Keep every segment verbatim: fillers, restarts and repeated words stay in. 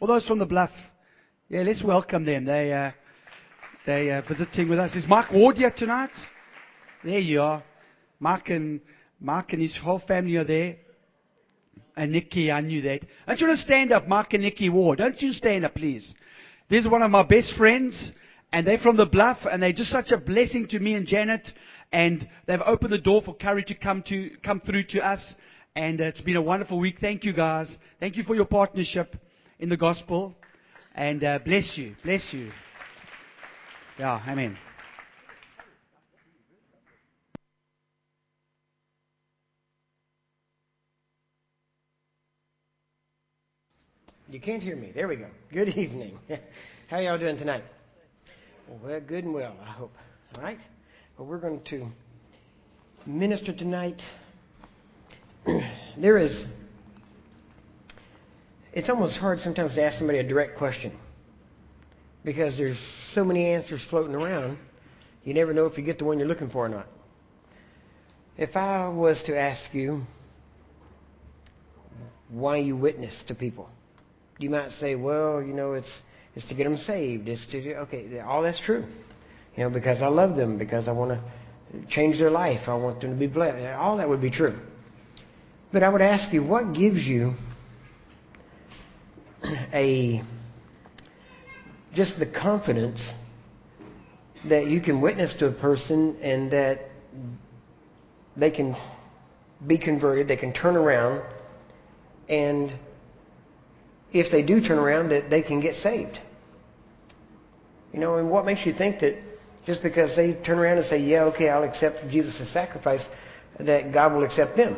All those from the Bluff. Yeah, let's welcome them. They, uh, they uh, visiting with us. Is Mark Ward here tonight? There you are. Mark and, Mark and his whole family are there. And Nikki, I knew that. Don't you want to stand up, Mark and Nikki Ward? Don't you stand up, please. This is one of my best friends. And they're from the Bluff, and they're just such a blessing to me and Janet. And they've opened the door for Curry to come to come through to us. And it's been a wonderful week. Thank you, guys. Thank you for your partnership in the gospel. And uh, bless you. Bless you. Yeah, amen. You can't hear me. There we go. Good evening. How are y'all doing tonight? Well, good and well, I hope. All right? Well, we're going to minister tonight. There is... It's almost hard sometimes to ask somebody a direct question because there's so many answers floating around, you never know if you get the one you're looking for or not. If I was to ask you why you witness to people, you might say, well, you know, it's... It's to get them saved. It's to, okay, all that's true. You know, because I love them, because I want to change their life. I want them to be blessed. All that would be true. But I would ask you, what gives you a, just the confidence that you can witness to a person and that they can be converted, they can turn around, and if they do turn around, that they can get saved? You know, and what makes you think that just because they turn around and say, yeah, okay, I'll accept Jesus' sacrifice, that God will accept them?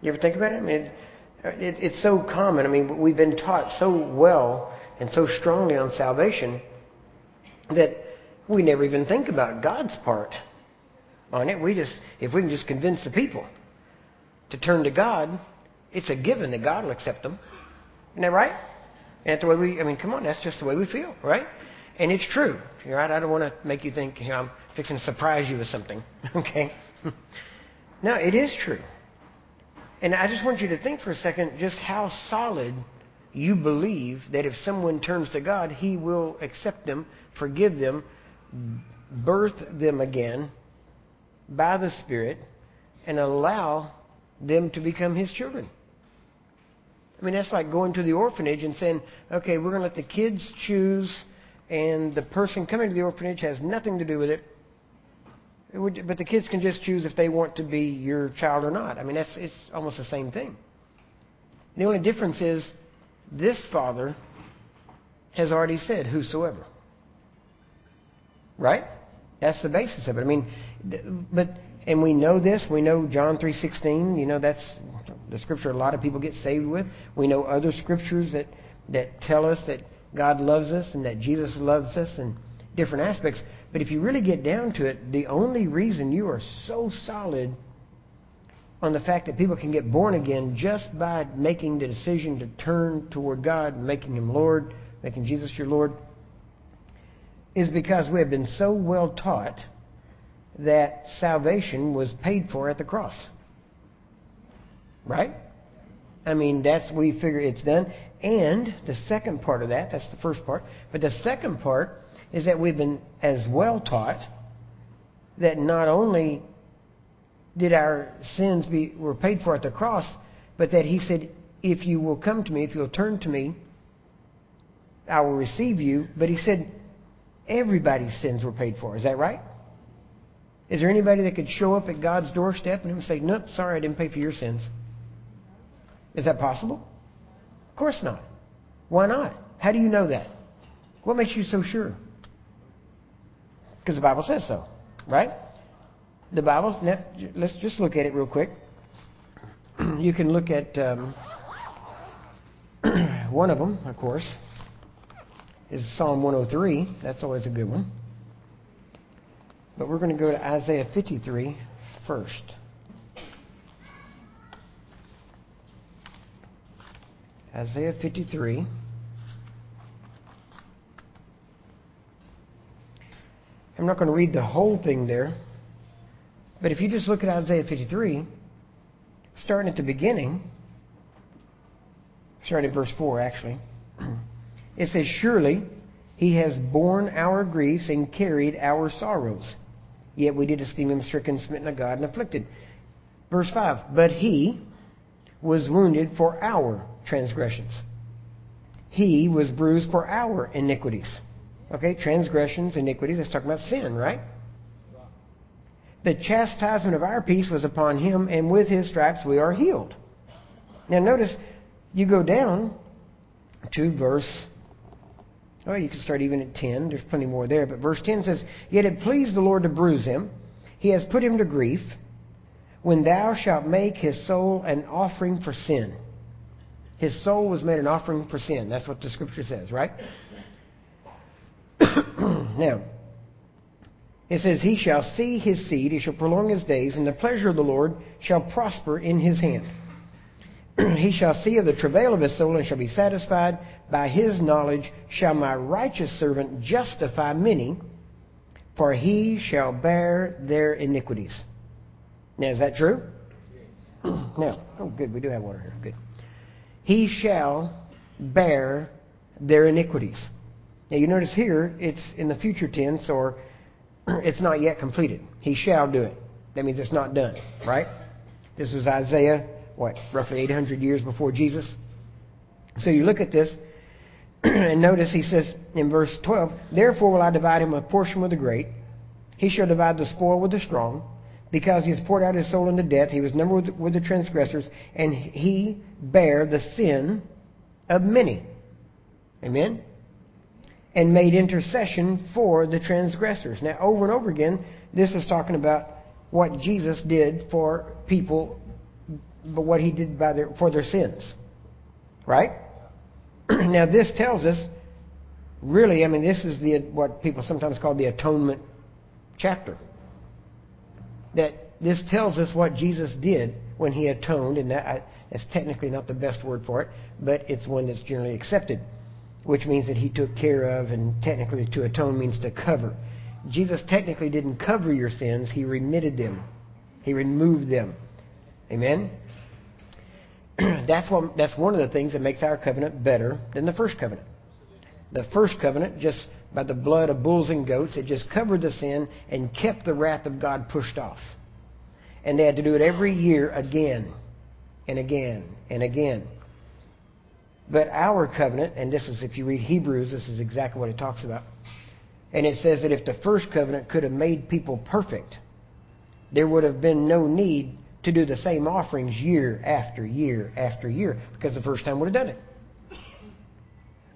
You ever think about it? I mean, it, it, it's so common. I mean, we've been taught so well and so strongly on salvation that we never even think about God's part on it. We just, if we can just convince the people to turn to God, it's a given that God will accept them. Isn't that right? And that's the way we, I mean, come on, that's just the way we feel, right? And it's true, right? I don't want to make you think, you know, I'm fixing to surprise you with something, okay? No, it is true. And I just want you to think for a second just how solid you believe that if someone turns to God, He will accept them, forgive them, birth them again by the Spirit, and allow them to become His children. I mean, that's like going to the orphanage and saying, okay, we're going to let the kids choose, and the person coming to the orphanage has nothing to do with it. it would, but the kids can just choose if they want to be your child or not. I mean, that's it's almost the same thing. The only difference is this Father has already said, whosoever. Right? That's the basis of it. I mean, but... And we know this. We know John three sixteen. You know, that's the scripture a lot of people get saved with. We know other scriptures that, that tell us that God loves us and that Jesus loves us and different aspects. But if you really get down to it, the only reason you are so solid on the fact that people can get born again just by making the decision to turn toward God, making Him Lord, making Jesus your Lord, is because we have been so well taught that salvation was paid for at the cross. Right? I mean, that's, we figure it's done. And the second part of that, that's the first part, but the second part is that we've been as well taught that not only did our sins be, were paid for at the cross, but that He said, if you will come to me, if you'll turn to me, I will receive you. But He said, everybody's sins were paid for. Is that right? Is there anybody that could show up at God's doorstep and Him say, nope, sorry, I didn't pay for your sins? Is that possible? Of course not. Why not? How do you know that? What makes you so sure? Because the Bible says so, right? The Bible, let's just look at it real quick. You can look at um, one of them, of course, is Psalm one oh three. That's always a good one. But we're going to go to Isaiah fifty-three first. Isaiah fifty-three. I'm not going to read the whole thing there. But if you just look at Isaiah fifty-three, starting at the beginning, Start at verse four, actually. It says, "Surely he has borne our griefs and carried our sorrows. Yet we did esteem him stricken, smitten of God, and afflicted." Verse five, "But he was wounded for our transgressions. He was bruised for our iniquities." Okay, transgressions, iniquities, let's talk about sin, right? "The chastisement of our peace was upon him, and with his stripes we are healed." Now notice, you go down to verse, oh, you can start even at ten, there's plenty more there, but verse ten says, "Yet it pleased the Lord to bruise him, he has put him to grief, when thou shalt make his soul an offering for sin." His soul was made an offering for sin. That's what the Scripture says, right? Now, it says, "He shall see his seed, he shall prolong his days, and the pleasure of the Lord shall prosper in his hand. He shall see of the travail of his soul and shall be satisfied. By his knowledge shall my righteous servant justify many, for he shall bear their iniquities." Now, is that true? Now, oh, good, we do have water here, good. "He shall bear their iniquities." Now you notice here, it's in the future tense, or it's not yet completed. He shall do it. That means it's not done, right? This was Isaiah, what, roughly eight hundred years before Jesus. So you look at this, and notice he says in verse twelve, "Therefore will I divide him a portion with the great. He shall divide the spoil with the strong. Because he has poured out his soul unto death, he was numbered with the transgressors, and he bare the sin of many." Amen? "And made intercession for the transgressors." Now, over and over again, this is talking about what Jesus did for people, but what he did by their, for their sins. Right? Now, this tells us, really, I mean, this is the what people sometimes call the atonement chapter. That this tells us what Jesus did when he atoned, and that, I, that's technically not the best word for it, but it's one that's generally accepted, which means that he took care of, and technically to atone means to cover. Jesus technically didn't cover your sins, he remitted them. He removed them. Amen? That's what, that's one of the things that makes our covenant better than the first covenant. The first covenant, just by the blood of bulls and goats, it just covered the sin and kept the wrath of God pushed off. And they had to do it every year again and again and again. But our covenant, and this is, if you read Hebrews, this is exactly what it talks about. And it says that if the first covenant could have made people perfect, there would have been no need to do the same offerings year after year after year, because the first time would have done it.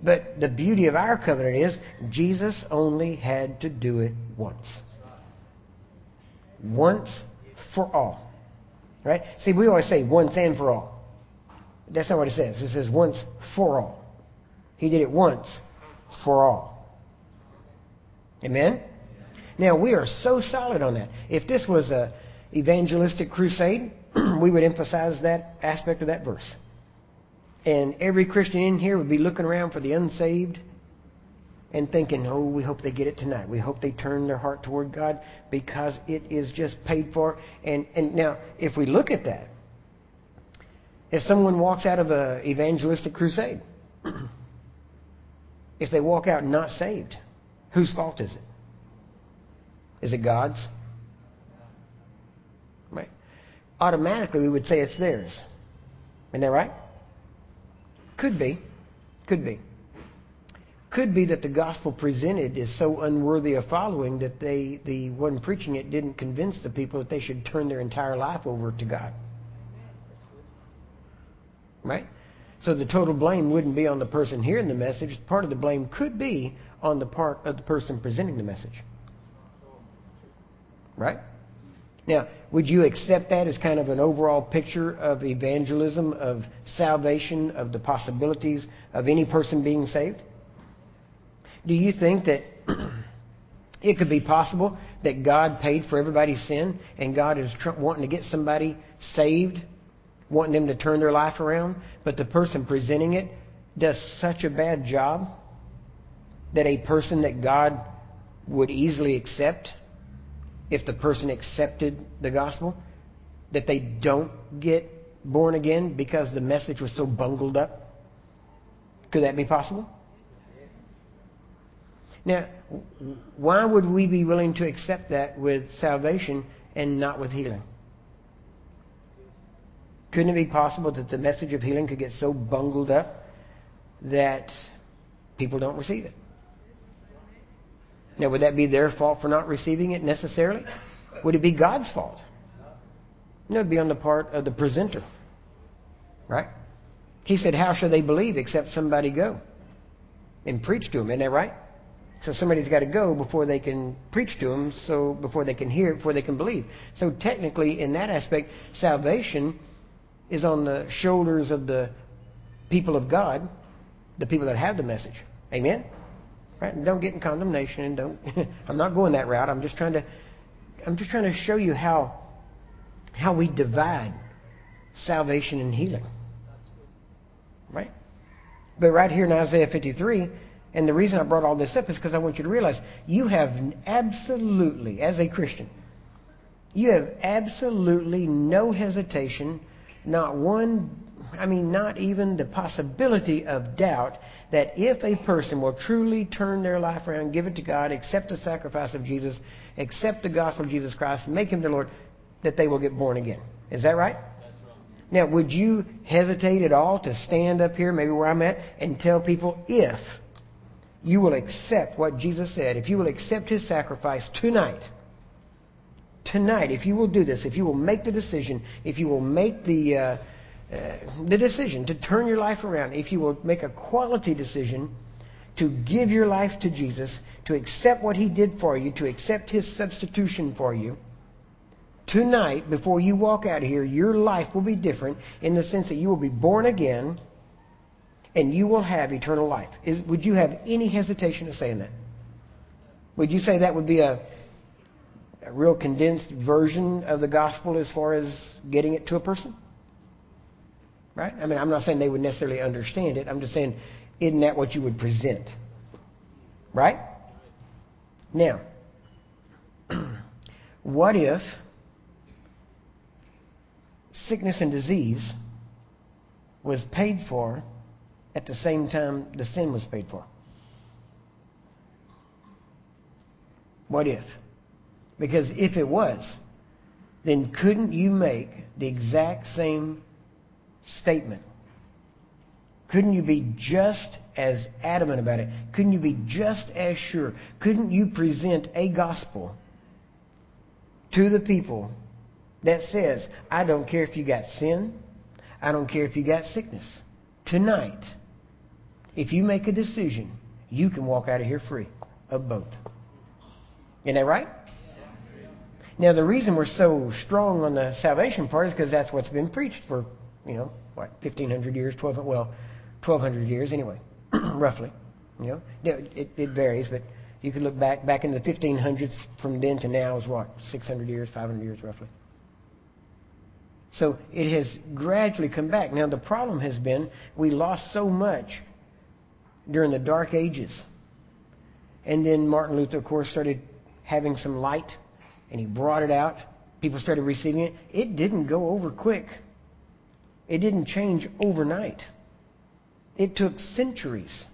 But the beauty of our covenant is Jesus only had to do it once. Once for all. Right? See, we always say once and for all. That's not what it says. It says once for all. He did it once for all. Amen? Now, we are so solid on that. If this was an evangelistic crusade, we would emphasize that aspect of that verse. And every Christian in here would be looking around for the unsaved and thinking, oh, we hope they get it tonight. We hope they turn their heart toward God because it is just paid for. And, and now, if we look at that, if someone walks out of an evangelistic crusade, if they walk out not saved, whose fault is it? Is it God's? Right. Automatically, we would say it's theirs. Isn't that right? Could be. Could be. Could be that the gospel presented is so unworthy of following that they, the one preaching it didn't convince the people that they should turn their entire life over to God. Right? So the total blame wouldn't be on the person hearing the message. Part of the blame could be on the part of the person presenting the message. Right? Now, would you accept that as kind of an overall picture of evangelism, of salvation, of the possibilities of any person being saved? Do you think that it could be possible that God paid for everybody's sin and God is tr- wanting to get somebody saved, wanting them to turn their life around, but the person presenting it does such a bad job that a person that God would easily accept, if the person accepted the gospel, that they don't get born again because the message was so bungled up Could that be possible? Now, why would we be willing to accept that with salvation and not with healing? Couldn't it be possible that the message of healing could get so bungled up that people don't receive it? Now, would that be their fault for not receiving it necessarily? Would it be God's fault? No, it would be on the part of the presenter. Right? He said, how shall they believe except somebody go and preach to them? Isn't that right? So somebody's got to go before they can preach to them, so before they can hear, before they can believe. So technically, in that aspect, salvation is on the shoulders of the people of God, the people that have the message. Amen? Right? And don't get in condemnation. And don't. I'm not going that route. I'm just trying to. I'm just trying to show you how how we divide salvation and healing. Right? But right here in Isaiah fifty-three. And the reason I brought all this up is because I want you to realize you have absolutely, as a Christian, you have absolutely no hesitation, not one, I mean, not even the possibility of doubt that if a person will truly turn their life around, give it to God, accept the sacrifice of Jesus, accept the gospel of Jesus Christ, make Him the Lord, that they will get born again. Is that right? That's right. Now, would you hesitate at all to stand up here, maybe where I'm at, and tell people if you will accept what Jesus said, if you will accept His sacrifice tonight, tonight, if you will do this, if you will make the decision, if you will make the uh, uh, the decision to turn your life around, if you will make a quality decision to give your life to Jesus, to accept what He did for you, to accept His substitution for you, tonight, before you walk out of here, your life will be different in the sense that you will be born again, and you will have eternal life. Is, would you have any hesitation of saying that? Would you say that would be a, a real condensed version of the gospel as far as getting it to a person? Right? I mean, I'm not saying they would necessarily understand it. I'm just saying, isn't that what you would present? Right? Now, what if sickness and disease was paid for at the same time the sin was paid for? What if? Because if it was, then couldn't you make the exact same statement? Couldn't you be just as adamant about it? Couldn't you be just as sure? Couldn't you present a gospel to the people that says, I don't care if you got sin, I don't care if you got sickness. Tonight, if you make a decision, you can walk out of here free of both. Isn't that right? Now, the reason we're so strong on the salvation part is because that's what's been preached for, you know, what, fifteen hundred years, twelve, well, twelve hundred years anyway, roughly. You know, it, it varies, but you could look back back in the fifteen hundreds from then to now is what, six hundred years, five hundred years roughly. So it has gradually come back. Now the problem has been we lost so much during the Dark Ages. And then Martin Luther, of course, started having some light and he brought it out. People started receiving it. It didn't go over quick. It didn't change overnight. It took centuries.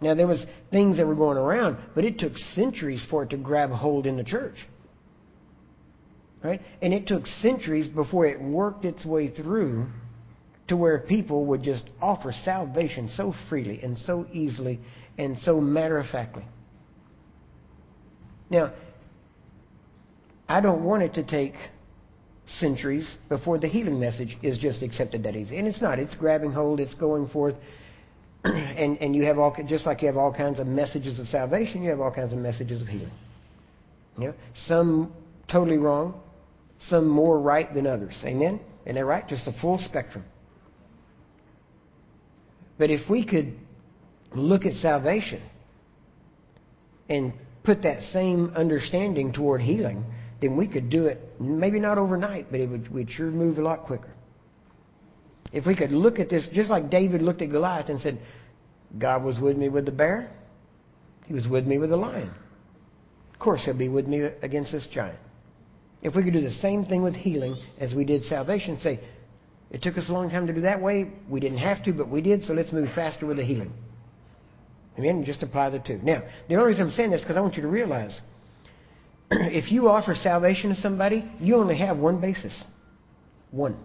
Now there was things that were going around, but it took centuries for it to grab hold in the church. Right? And it took centuries before it worked its way through to where people would just offer salvation so freely and so easily and so matter-of-factly. Now, I don't want it to take centuries before the healing message is just accepted that easy. And it's not. It's grabbing hold. It's going forth. and, and you have all, just like you have all kinds of messages of salvation, you have all kinds of messages of healing. You know? Some totally wrong. Some more right than others. Amen? Isn't that right? Just the full spectrum. But if we could look at salvation and put that same understanding toward healing, then we could do it, maybe not overnight, but it would, we'd sure move a lot quicker. If we could look at this, just like David looked at Goliath and said, God was with me with the bear. He was with me with the lion. Of course, He'll be with me against this giant. If we could do the same thing with healing as we did salvation, say, it took us a long time to do that way. We didn't have to, but we did, so let's move faster with the healing. Amen? Just apply the two. Now, the only reason I'm saying this is because I want you to realize if you offer salvation to somebody, you only have one basis. One.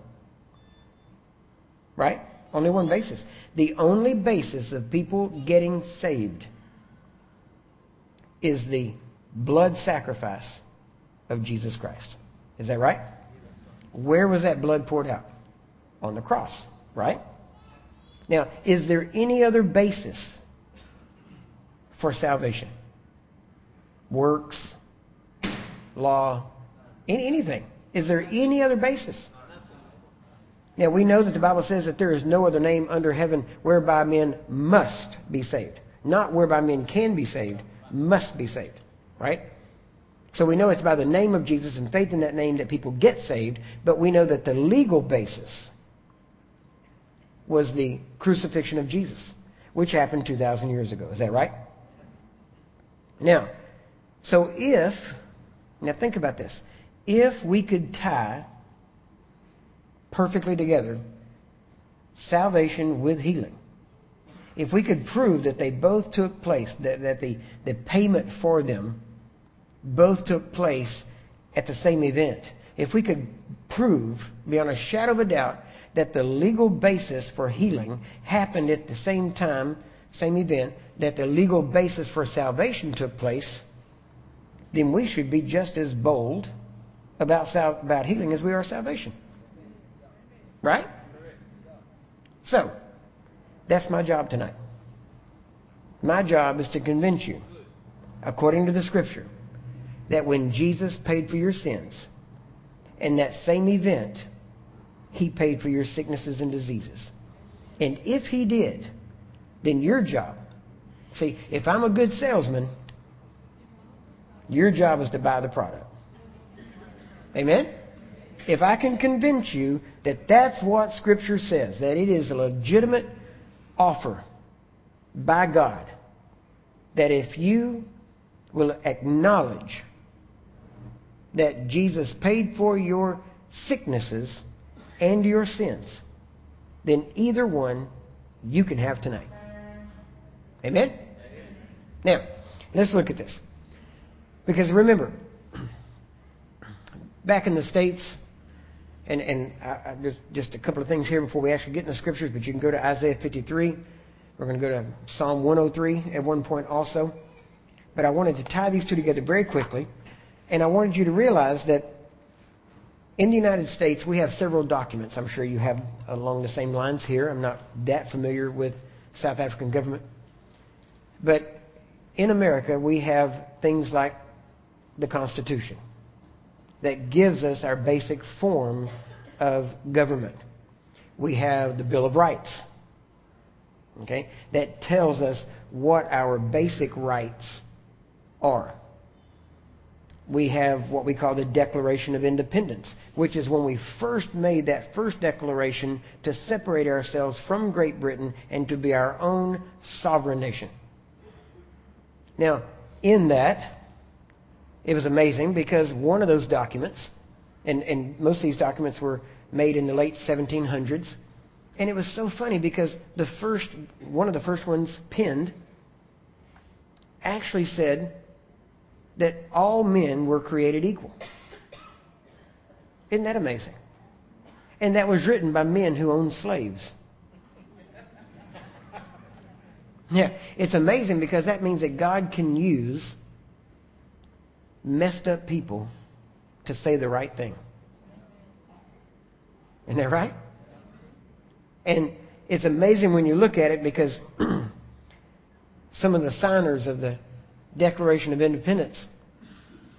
Right? Only one basis. The only basis of people getting saved is the blood sacrifice of Jesus Christ. Is that right? Where was that blood poured out? On the cross, right? Now, is there any other basis for salvation? Works, law, any, anything. Is there any other basis? Now, we know that the Bible says that there is no other name under heaven whereby men must be saved. Not whereby men can be saved, must be saved, right? So we know it's by the name of Jesus and faith in that name that people get saved, but we know that the legal basis was the crucifixion of Jesus, which happened two thousand years ago. Is that right? Now, so if, now think about this, if we could tie perfectly together salvation with healing, if we could prove that they both took place, that, that the, the payment for them both took place at the same event, if we could prove beyond a shadow of a doubt that the legal basis for healing happened at the same time, same event, that the legal basis for salvation took place, then we should be just as bold about sal- about healing as we are salvation. Right? So, that's my job tonight. My job is to convince you, according to the Scripture, that when Jesus paid for your sins, in that same event, He paid for your sicknesses and diseases. And if He did, then your job... See, if I'm a good salesman, your job is to buy the product. Amen? If I can convince you that that's what Scripture says, that it is a legitimate offer by God, that if you will acknowledge that Jesus paid for your sicknesses and your sins, then either one you can have tonight. Amen? Amen? Now, let's look at this. Because remember, back in the States, and, and I, I just, just a couple of things here before we actually get into the Scriptures, but you can go to Isaiah fifty-three. We're going to go to Psalm one oh three at one point also. But I wanted to tie these two together very quickly, and I wanted you to realize that in the United States, we have several documents. I'm sure you have along the same lines here. I'm not that familiar with South African government. But in America, we have things like the Constitution that gives us our basic form of government. We have the Bill of Rights, okay, that tells us what our basic rights are. We have what we call the Declaration of Independence, which is when we first made that first declaration to separate ourselves from Great Britain and to be our own sovereign nation. Now, in that, it was amazing because one of those documents, and, and most of these documents were made in the late seventeen hundreds, and it was so funny because the first, one of the first ones penned actually said that all men were created equal. Isn't that amazing? And that was written by men who owned slaves. Yeah, it's amazing because that means that God can use messed up people to say the right thing. Isn't that right? And it's amazing when you look at it because some of the signers of the Declaration of Independence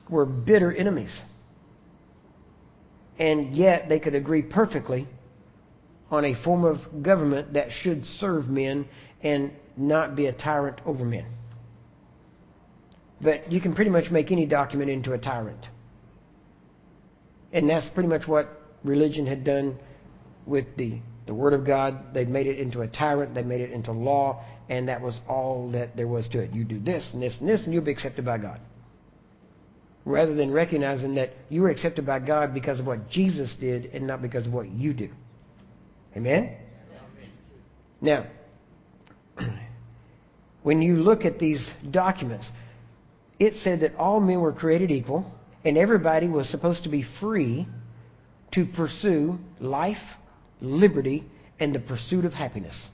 were bitter enemies. And yet they could agree perfectly on a form of government that should serve men and not be a tyrant over men. But you can pretty much make any document into a tyrant. And that's pretty much what religion had done with the, the Word of God. They made it into a tyrant. They made it into law. And that was all that there was to it. You do this and this and this and you'll be accepted by God. Rather than recognizing that you were accepted by God because of what Jesus did and not because of what you do. Amen? Now, when you look at these documents, it said that all men were created equal and everybody was supposed to be free to pursue life, liberty, and the pursuit of happiness.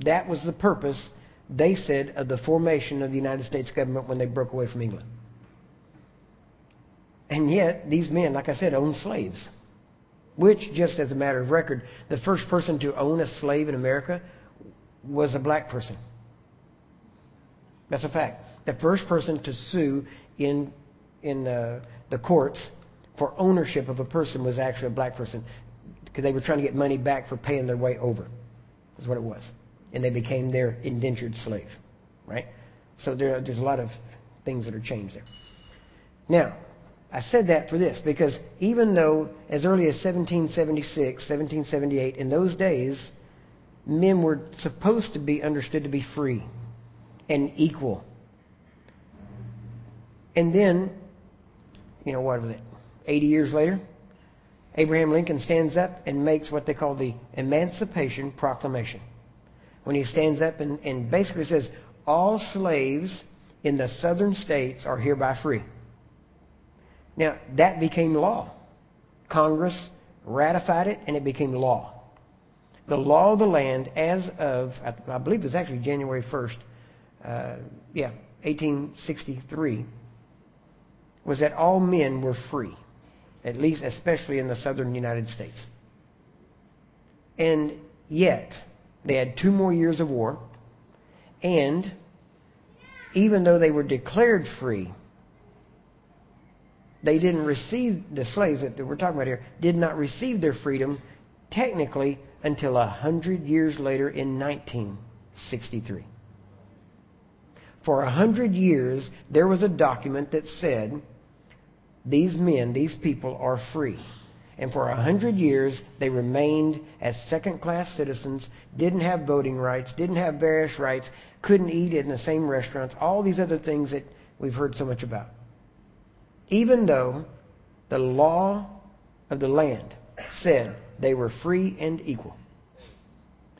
That was the purpose, they said, of the formation of the United States government when they broke away from England. And yet, these men, like I said, owned slaves. Which, just as a matter of record, the first person to own a slave in America was a black person. That's a fact. The first person to sue in in uh, the courts for ownership of a person was actually a black person, because they were trying to get money back for paying their way over. That's what it was. And they became their indentured slave. Right? So there, there's a lot of things that are changed there. Now, I said that for this, because even though as early as seventeen seventy-six, seventeen seventy-eight, in those days, men were supposed to be understood to be free and equal. And then, you know, what was it? eighty years later, Abraham Lincoln stands up and makes what they call the Emancipation Proclamation. When he stands up and, and basically says, all slaves in the southern states are hereby free. Now, that became law. Congress ratified it, and it became law. The law of the land as of, I believe it was actually January first, uh, yeah, eighteen sixty-three, was that all men were free, at least especially in the southern United States. And yet, they had two more years of war, and even though they were declared free, they didn't receive, the slaves that we're talking about here, did not receive their freedom technically until a hundred years later in nineteen sixty-three. For a hundred years, there was a document that said, these men, these people are free. And for a hundred years, they remained as second-class citizens, didn't have voting rights, didn't have various rights, couldn't eat in the same restaurants, all these other things that we've heard so much about. Even though the law of the land said they were free and equal.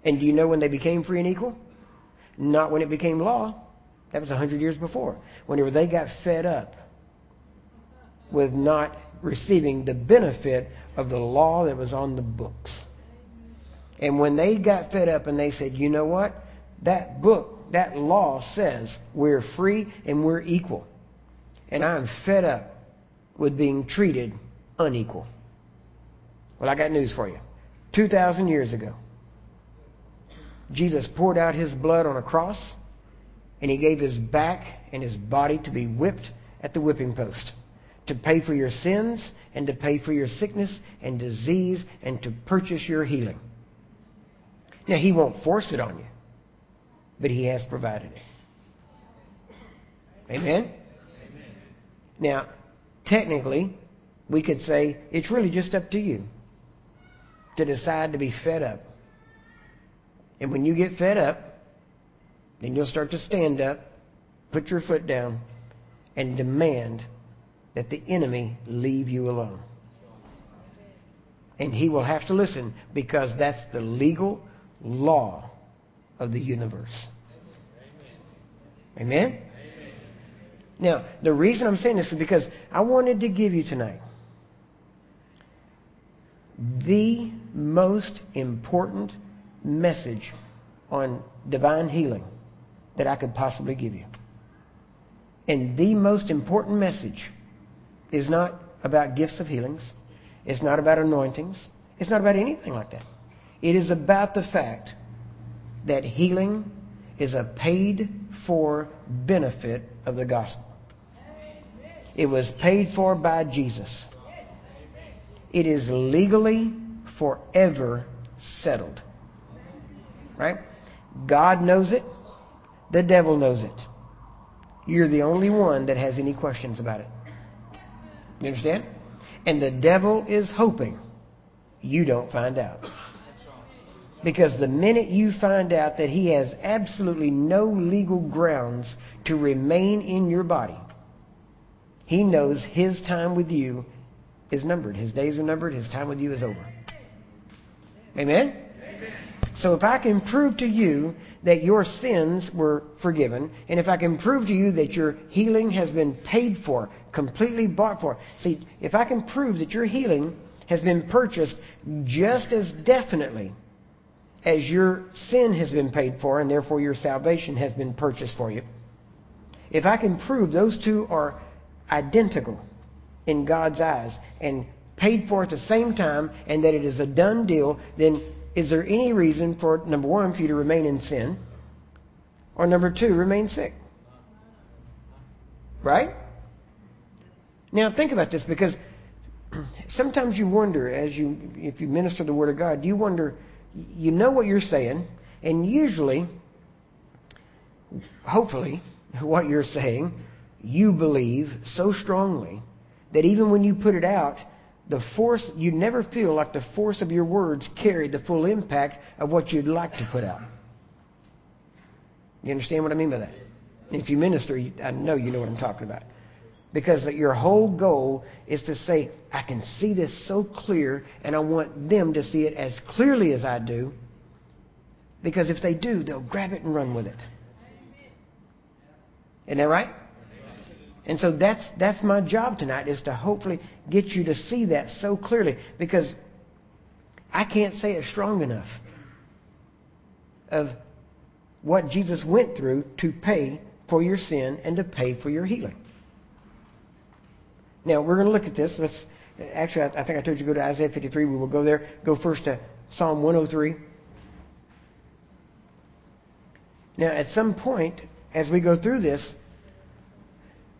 And do you know when they became free and equal? Not when it became law. That was a hundred years before. Whenever they got fed up with not receiving the benefit of the law that was on the books. And when they got fed up and they said, you know what? That book, that law says we're free and we're equal. And I'm fed up with being treated unequal. Well, I got news for you. two thousand years ago, Jesus poured out his blood on a cross, and he gave his back and his body to be whipped at the whipping post, to pay for your sins and to pay for your sickness and disease and to purchase your healing. Now, he won't force it on you, but he has provided it. Amen? Now, technically, we could say it's really just up to you to decide to be fed up. And when you get fed up, then you'll start to stand up, put your foot down, and demand that the enemy leave you alone. And he will have to listen, because that's the legal law of the universe. Amen? Now, the reason I'm saying this is because I wanted to give you tonight the most important message on divine healing that I could possibly give you. And the most important message is not about gifts of healings. It's not about anointings. It's not about anything like that. It is about the fact that healing is a paid-for benefit of the gospel. It was paid for by Jesus. It is legally forever settled. Right? God knows it. The devil knows it. You're the only one that has any questions about it. You understand? And the devil is hoping you don't find out. Because the minute you find out that he has absolutely no legal grounds to remain in your body, he knows his time with you is numbered. His days are numbered. His time with you is over. Amen? Amen. So if I can prove to you that your sins were forgiven, and if I can prove to you that your healing has been paid for, completely bought for. See, if I can prove that your healing has been purchased just as definitely as your sin has been paid for, and therefore your salvation has been purchased for you, if I can prove those two are identical in God's eyes and paid for at the same time, and that it is a done deal, then is there any reason for, number one, for you to remain in sin, or number two, remain sick? Right? Now think about this, because sometimes you wonder, as you, if you minister the Word of God, you wonder, you know what you're saying, and usually, hopefully, what you're saying, you believe so strongly that even when you put it out, the force, you never feel like the force of your words carried the full impact of what you'd like to put out. You understand what I mean by that? If you minister, I know you know what I'm talking about. Because your whole goal is to say, I can see this so clear, and I want them to see it as clearly as I do. Because if they do, they'll grab it and run with it. Isn't that right? And so that's that's my job tonight, is to hopefully get you to see that so clearly, because I can't say it strong enough of what Jesus went through to pay for your sin and to pay for your healing. Now, we're going to look at this. Let's actually, I, I think I told you to go to Isaiah fifty-three. We will go there. Go first to Psalm one oh three. Now, at some point, as we go through this,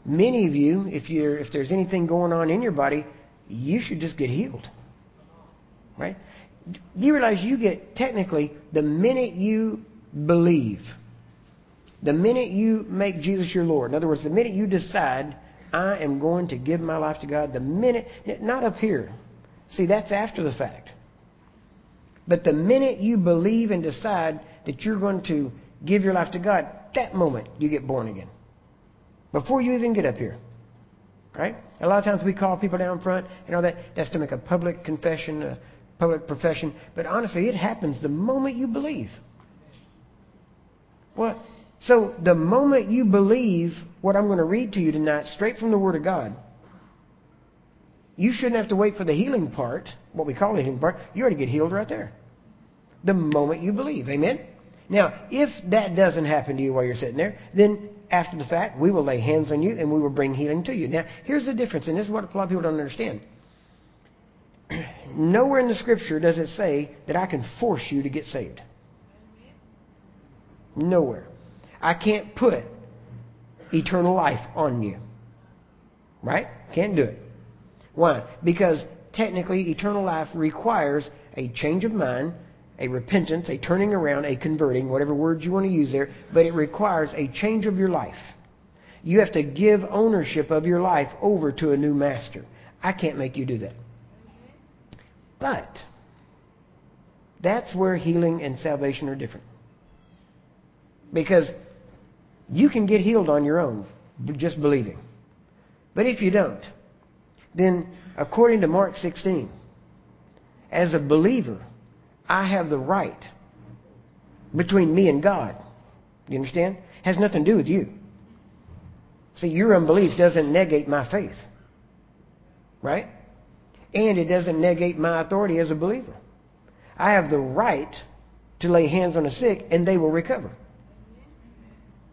many of you, if you're, if there's anything going on in your body, you should just get healed. Right? You realize you get, technically, the minute you believe, the minute you make Jesus your Lord, in other words, the minute you decide, I am going to give my life to God, the minute, not up here. See, that's after the fact. But the minute you believe and decide that you're going to give your life to God, that moment you get born again. Before you even get up here. Right? A lot of times we call people down front and all that. That's to make a public confession, a public profession. But honestly, it happens the moment you believe. What? So the moment you believe what I'm going to read to you tonight, straight from the Word of God, you shouldn't have to wait for the healing part, what we call the healing part. You already get healed right there. The moment you believe. Amen? Now, if that doesn't happen to you while you're sitting there, then after the fact, we will lay hands on you and we will bring healing to you. Now, here's the difference, and this is what a lot of people don't understand. Nowhere in the Scripture does it say that I can force you to get saved. Nowhere. I can't put eternal life on you. Right? Can't do it. Why? Because technically, eternal life requires a change of mind, a repentance, a turning around, a converting, whatever words you want to use there, but it requires a change of your life. You have to give ownership of your life over to a new master. I can't make you do that. But that's where healing and salvation are different. Because you can get healed on your own, just believing. But if you don't, then according to Mark sixteen, as a believer, I have the right between me and God. You understand? Has nothing to do with you. See, your unbelief doesn't negate my faith. Right? And it doesn't negate my authority as a believer. I have the right to lay hands on the sick and they will recover.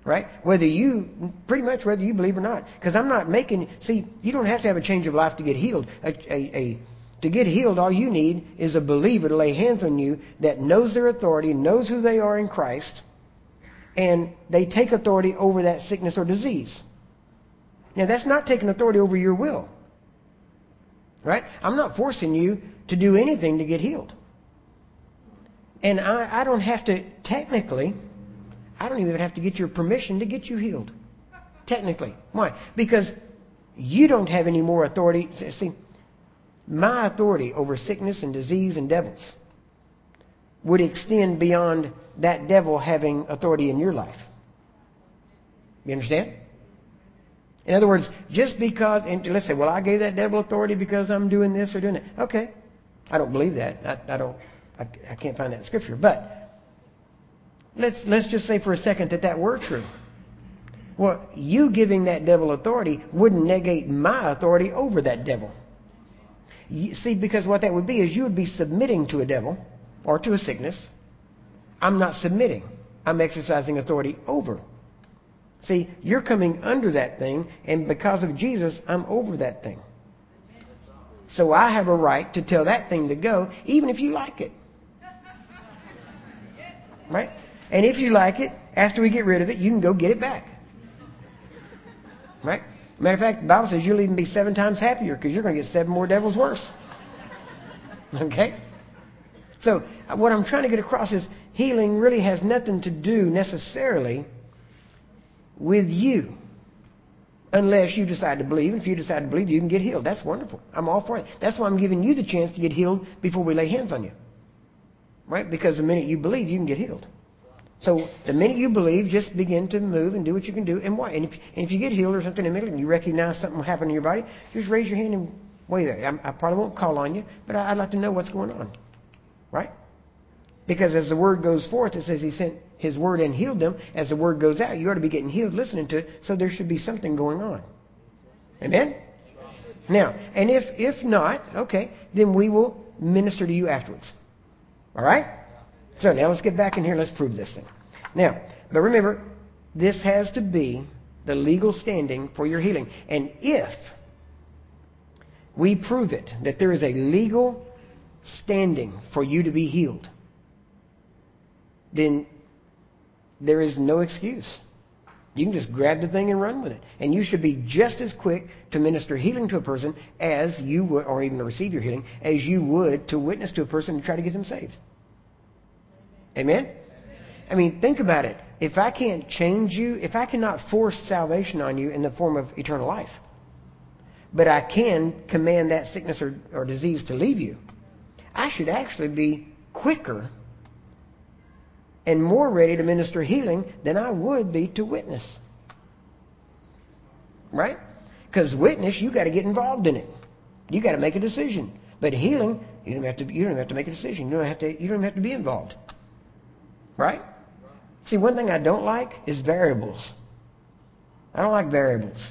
Right? Whether you, pretty much whether you believe or not. Because I'm not making, see, you don't have to have a change of life to get healed. A, a, a To get healed, all you need is a believer to lay hands on you that knows their authority, knows who they are in Christ, and they take authority over that sickness or disease. Now, that's not taking authority over your will. Right? I'm not forcing you to do anything to get healed. And I, I don't have to, technically, I don't even have to get your permission to get you healed. Technically. Why? Because you don't have any more authority. See, my authority over sickness and disease and devils would extend beyond that devil having authority in your life. You understand? In other words, just because, and let's say, well, I gave that devil authority because I'm doing this or doing that. Okay. I don't believe that. I, I don't, I, I can't find that in Scripture. But let's let's just say for a second that that were true. Well, you giving that devil authority wouldn't negate my authority over that devil. You, see, because what that would be is you would be submitting to a devil or to a sickness. I'm not submitting. I'm exercising authority over. See, you're coming under that thing, and because of Jesus, I'm over that thing. So I have a right to tell that thing to go, even if you like it. Right? And if you like it, after we get rid of it, you can go get it back. Right? Matter of fact, the Bible says you'll even be seven times happier because you're going to get seven more devils worse. Okay? So what I'm trying to get across is healing really has nothing to do necessarily with you unless you decide to believe. And if you decide to believe, you can get healed. That's wonderful. I'm all for it. That's why I'm giving you the chance to get healed before we lay hands on you. Right? Because the minute you believe, you can get healed. So the minute you believe, just begin to move and do what you can do and why. And if, and if you get healed or something in the middle and you recognize something happened in your body, just raise your hand and wave at it. I, I probably won't call on you, but I, I'd like to know what's going on. Right? Because as the word goes forth, it says he sent his word and healed them. As the word goes out, you ought to be getting healed listening to it, so there should be something going on. Amen? Now, and if, if not, okay, then we will minister to you afterwards. All right? So now let's get back in here and let's prove this thing. Now, but remember, this has to be the legal standing for your healing. And if we prove it, that there is a legal standing for you to be healed, then there is no excuse. You can just grab the thing and run with it. And you should be just as quick to minister healing to a person as you would, or even to receive your healing, as you would to witness to a person and try to get them saved. Amen? Amen? I mean, think about it. If I can't change you, if I cannot force salvation on you in the form of eternal life, but I can command that sickness or, or disease to leave you, I should actually be quicker and more ready to minister healing than I would be to witness. Right? Because witness, you got to get involved in it. You got to make a decision. But healing, you don't have to. You don't have to make a decision. You don't have to. You don't have to be involved. Right? See, one thing I don't like is variables. I don't like variables.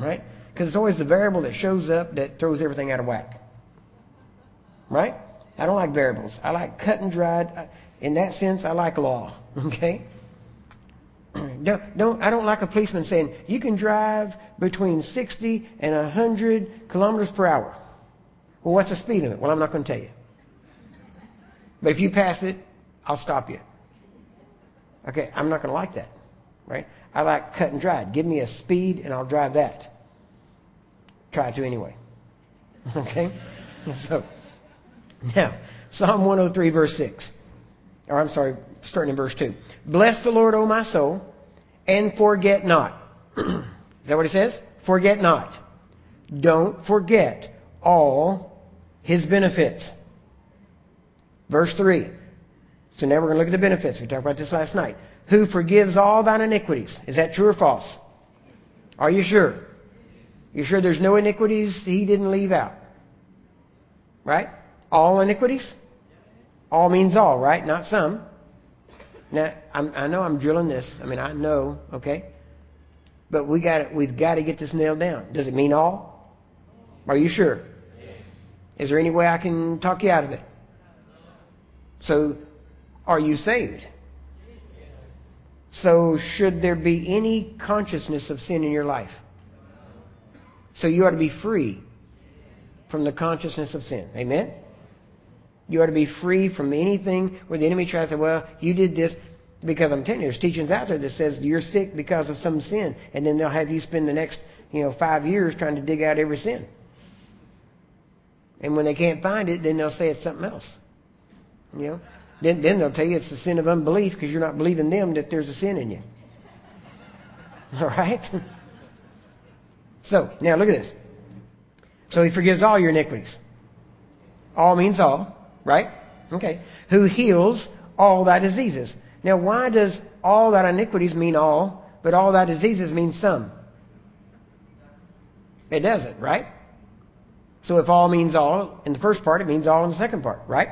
Right? Because it's always the variable that shows up that throws everything out of whack. Right? I don't like variables. I like cut and dried. In that sense, I like law. Okay? Don't, don't, I don't like a policeman saying, you can drive between sixty and one hundred kilometers per hour. Well, what's the speed limit? Well, I'm not going to tell you. But if you pass it, I'll stop you. Okay, I'm not going to like that, right? I like cut and dried. Give me a speed and I'll drive that. Try to anyway. Okay? So, now, Psalm one oh three, verse six. Or I'm sorry, starting in verse two. Bless the Lord, O my soul, and forget not. Is that what it says? Forget not. Don't forget all His benefits. Verse three. So now we're going to look at the benefits. We talked about this last night. Who forgives all thine iniquities. Is that true or false? Are you sure? You sure there's no iniquities He didn't leave out? Right? All iniquities? All means all, right? Not some. Now, I'm, I know I'm drilling this. I mean, I know, okay? But we got we've got to get this nailed down. Does it mean all? Are you sure? Yes. Is there any way I can talk you out of it? So, are you saved? So should there be any consciousness of sin in your life? So you ought to be free from the consciousness of sin. Amen? You ought to be free from anything where the enemy tries to, well, you did this because I'm telling you, there's teachings out there that says you're sick because of some sin, and then they'll have you spend the next, you know, five years trying to dig out every sin. And when they can't find it, then they'll say it's something else. You know? Then, then they'll tell you it's the sin of unbelief because you're not believing them that there's a sin in you. All right? So, now look at this. So He forgives all your iniquities. All means all, right? Okay. Who heals all thy diseases. Now, why does all thy iniquities mean all, but all thy diseases mean some? It doesn't, right? So if all means all, in the first part, it means all in the second part, right?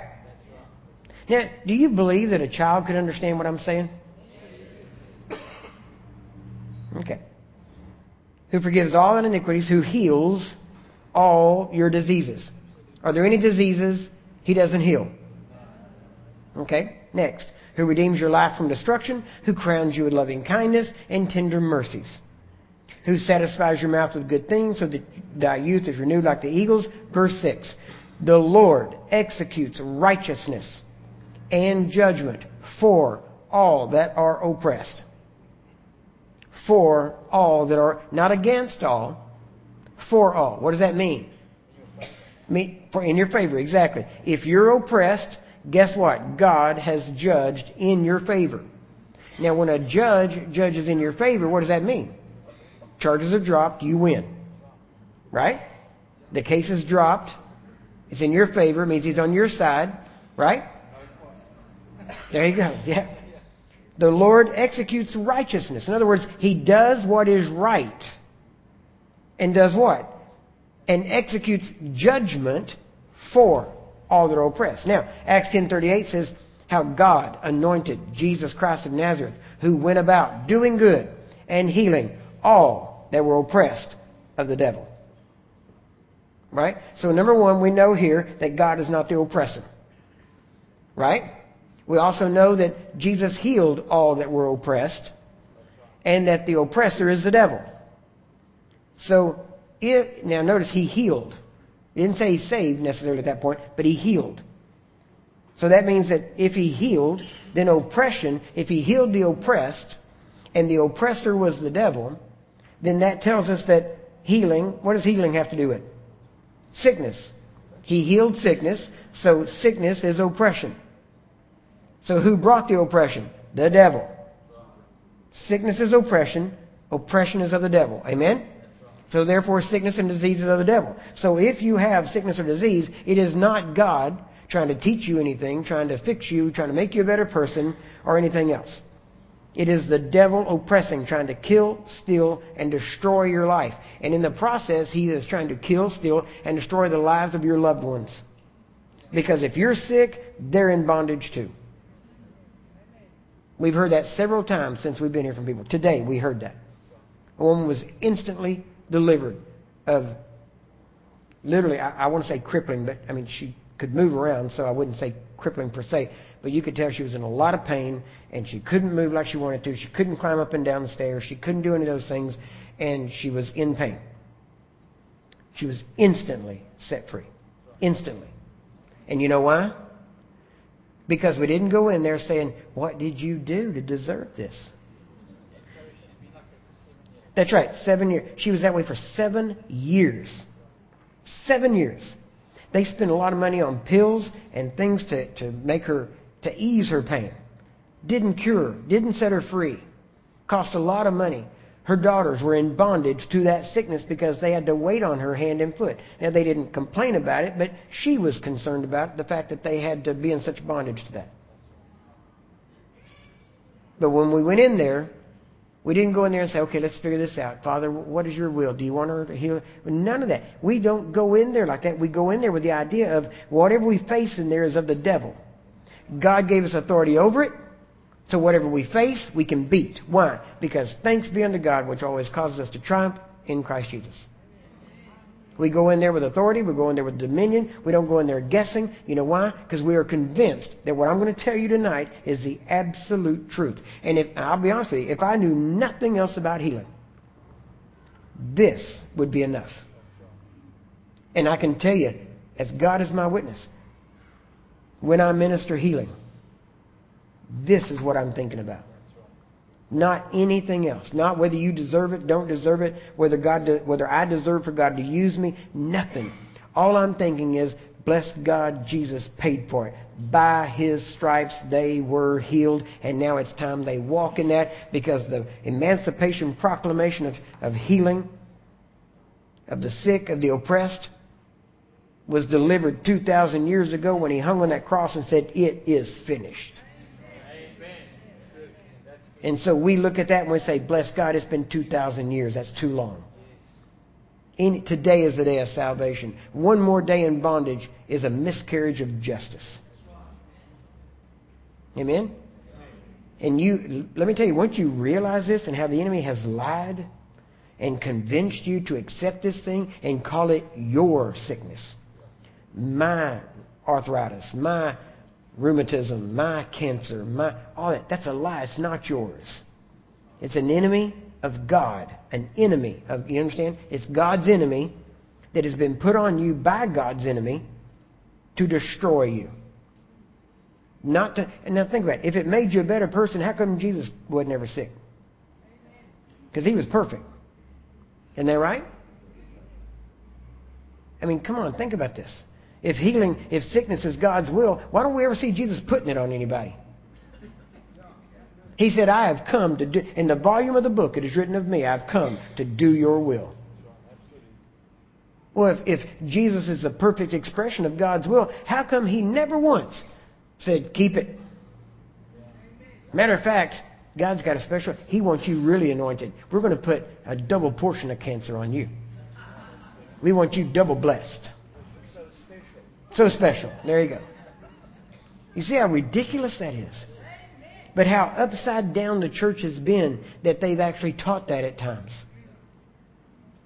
Now, do you believe that a child could understand what I'm saying? Okay. Who forgives all iniquities, who heals all your diseases. Are there any diseases He doesn't heal? Okay, next. Who redeems your life from destruction, who crowns you with loving kindness and tender mercies. Who satisfies your mouth with good things so that thy youth is renewed like the eagles. Verse six. The Lord executes righteousness and judgment for all that are oppressed. For all that are, not against all, for all. What does that mean? In your favor, exactly. If you're oppressed, guess what? God has judged in your favor. Now, when a judge judges in your favor, what does that mean? Charges are dropped, you win. Right? The case is dropped. It's in your favor. It means He's on your side. Right? There you go. Yeah. The Lord executes righteousness. In other words, He does what is right. And does what? And executes judgment for all that are oppressed. Now, Acts ten thirty-eight says how God anointed Jesus Christ of Nazareth, who went about doing good and healing all that were oppressed of the devil. Right? So number one, we know here that God is not the oppressor. Right? We also know that Jesus healed all that were oppressed and that the oppressor is the devil. So, if, now notice He healed. He didn't say He saved necessarily at that point, but He healed. So that means that if He healed, then oppression, if He healed the oppressed and the oppressor was the devil, then that tells us that healing, what does healing have to do with? Sickness. He healed sickness, so sickness is oppression. So who brought the oppression? The devil. Sickness is oppression. Oppression is of the devil. Amen? So therefore, sickness and disease is of the devil. So if you have sickness or disease, it is not God trying to teach you anything, trying to fix you, trying to make you a better person, or anything else. It is the devil oppressing, trying to kill, steal, and destroy your life. And in the process, he is trying to kill, steal, and destroy the lives of your loved ones. Because if you're sick, they're in bondage too. We've heard that several times since we've been here from people. Today, we heard that. A woman was instantly delivered of, literally, I, I want to say crippling, but I mean, she could move around, so I wouldn't say crippling per se, but you could tell she was in a lot of pain, and she couldn't move like she wanted to. She couldn't climb up and down the stairs. She couldn't do any of those things, and she was in pain. She was instantly set free. Instantly. And you know why? Because we didn't go in there saying, what did you do to deserve this? That's right, seven years. She was that way for seven years. Seven years. They spent a lot of money on pills and things to, to make her, to ease her pain. Didn't cure her. Didn't set her free. Cost a lot of money. Her daughters were in bondage to that sickness because they had to wait on her hand and foot. Now, they didn't complain about it, but she was concerned about the fact that they had to be in such bondage to that. But when we went in there, we didn't go in there and say, okay, let's figure this out. Father, what is your will? Do you want her to heal? None of that. We don't go in there like that. We go in there with the idea of whatever we face in there is of the devil. God gave us authority over it. So whatever we face, we can beat. Why? Because thanks be unto God, which always causes us to triumph in Christ Jesus. We go in there with authority. We go in there with dominion. We don't go in there guessing. You know why? Because we are convinced that what I'm going to tell you tonight is the absolute truth. And if I'll be honest with you, if I knew nothing else about healing, this would be enough. And I can tell you, as God is my witness, when I minister healing, this is what I'm thinking about. Not anything else. Not whether you deserve it, don't deserve it, whether God, de- whether I deserve for God to use me. Nothing. All I'm thinking is, bless God, Jesus paid for it. By His stripes they were healed, and now it's time they walk in that, because the Emancipation Proclamation of, of healing, of the sick, of the oppressed, was delivered two thousand years ago when He hung on that cross and said, it is finished. And so we look at that and we say, bless God, it's been two thousand years. That's too long. Any, today is the day of salvation. One more day in bondage is a miscarriage of justice. Amen? And you, let me tell you, once you realize this and how the enemy has lied and convinced you to accept this thing and call it your sickness, my arthritis, my rheumatism, my cancer, my all that, that's a lie. It's not yours. It's an enemy of God, an enemy of, you understand? It's God's enemy that has been put on you by God's enemy to destroy you. Not to, and now think about it. If it made you a better person, how come Jesus was never sick? Because he was perfect. Isn't that right? I mean, come on, think about this. If healing, if sickness is God's will, why don't we ever see Jesus putting it on anybody? He said, I have come to do, in the volume of the book it is written of me, I have come to do your will. Well, if, if Jesus is a perfect expression of God's will, how come he never once said, keep it? Matter of fact, God's got a special, he wants you really anointed. We're going to put a double portion of cancer on you. We want you double blessed. So special. So special. There you go. You see how ridiculous that is? But how upside down the church has been that they've actually taught that at times.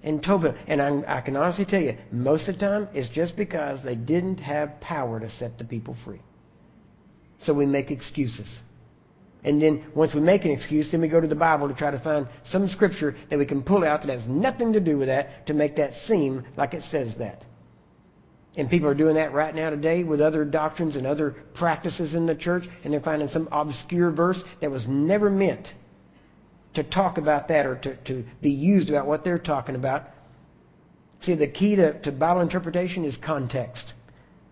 And told them, and I, I can honestly tell you, most of the time it's just because they didn't have power to set the people free. So we make excuses. And then once we make an excuse, then we go to the Bible to try to find some scripture that we can pull out that has nothing to do with that to make that seem like it says that. And people are doing that right now today with other doctrines and other practices in the church, and they're finding some obscure verse that was never meant to talk about that or to, to be used about what they're talking about. See, the key to, to Bible interpretation is context.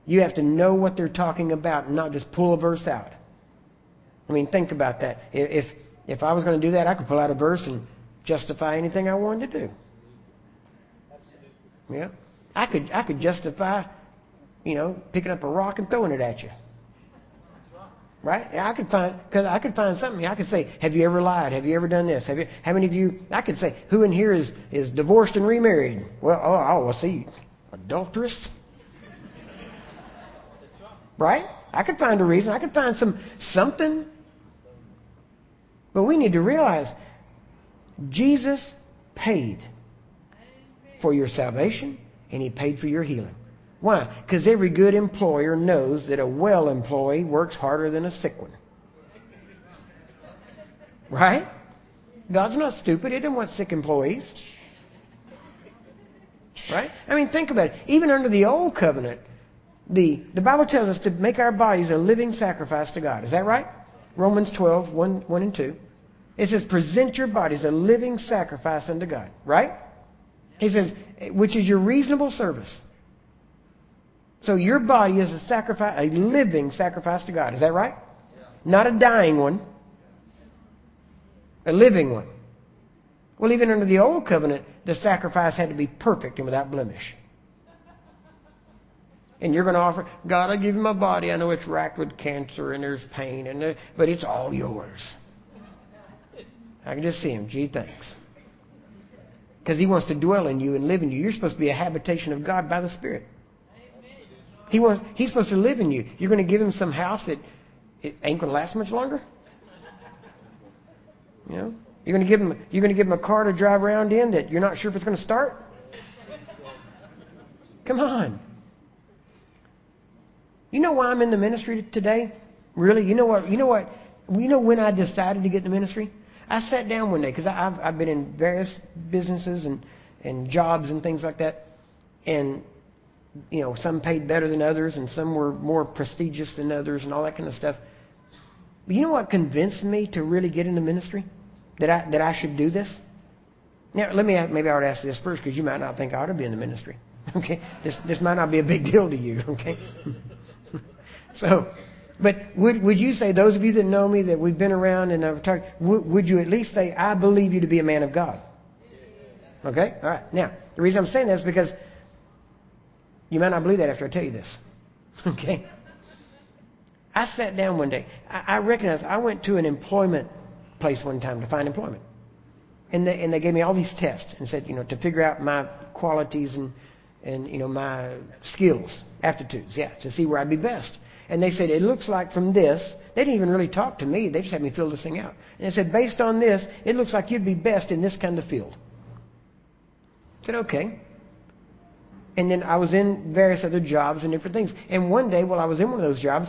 You have to know what they're talking about and not just pull a verse out. I mean, think about that. If if I was going to do that, I could pull out a verse and justify anything I wanted to do. Yeah, I could I could justify, you know, picking up a rock and throwing it at you. Right? I could find because I could find something. I could say, have you ever lied? Have you ever done this? Have you? How many of you? I could say, who in here is is divorced and remarried? Well, oh, I will see, adulteress. Right? I could find a reason. I could find some something. But we need to realize Jesus paid for your salvation and he paid for your healing. Why? Because every good employer knows that a well employee works harder than a sick one. Right? God's not stupid. He doesn't want sick employees. Right? I mean, think about it. Even under the old covenant, The, the Bible tells us to make our bodies a living sacrifice to God. Is that right? Romans twelve, one, one and two. It says, present your bodies a living sacrifice unto God. Right? He says, which is your reasonable service. So your body is a sacrifice, a living sacrifice to God. Is that right? Yeah. Not a dying one. A living one. Well, even under the old covenant, the sacrifice had to be perfect and without blemish. And you're going to offer, God, I give you my body. I know it's racked with cancer and there's pain, and there, but it's all yours. I can just see him. Gee, thanks. Because he wants to dwell in you and live in you. You're supposed to be a habitation of God by the Spirit. He wants. He's supposed to live in you. You're going to give him some house that it ain't going to last much longer? You know? You're going to give him, you're going to give him a car to drive around in that you're not sure if it's going to start? Come on. You know why I'm in the ministry today? Really? You know what? You know what? You know when I decided to get in the ministry? I sat down one day because I've I've been in various businesses and, and jobs and things like that, and you know some paid better than others and some were more prestigious than others and all that kind of stuff. But you know what convinced me to really get into ministry? That I that I should do this? Now let me maybe I ought to ask this first because you might not think I ought to be in the ministry. Okay, this this might not be a big deal to you. Okay. So, but would would you say, those of you that know me, that we've been around and I've talked, would, would you at least say, I believe you to be a man of God? Okay? All right. Now, the reason I'm saying that is because you might not believe that after I tell you this. Okay? I sat down one day. I, I recognize I went to an employment place one time to find employment. And they, and they gave me all these tests and said, you know, to figure out my qualities and, and you know, my skills, aptitudes, yeah, to see where I'd be best. And they said, it looks like from this, they didn't even really talk to me. They just had me fill this thing out. And they said, based on this, it looks like you'd be best in this kind of field. I said, okay. And then I was in various other jobs and different things. And one day, while I was in one of those jobs,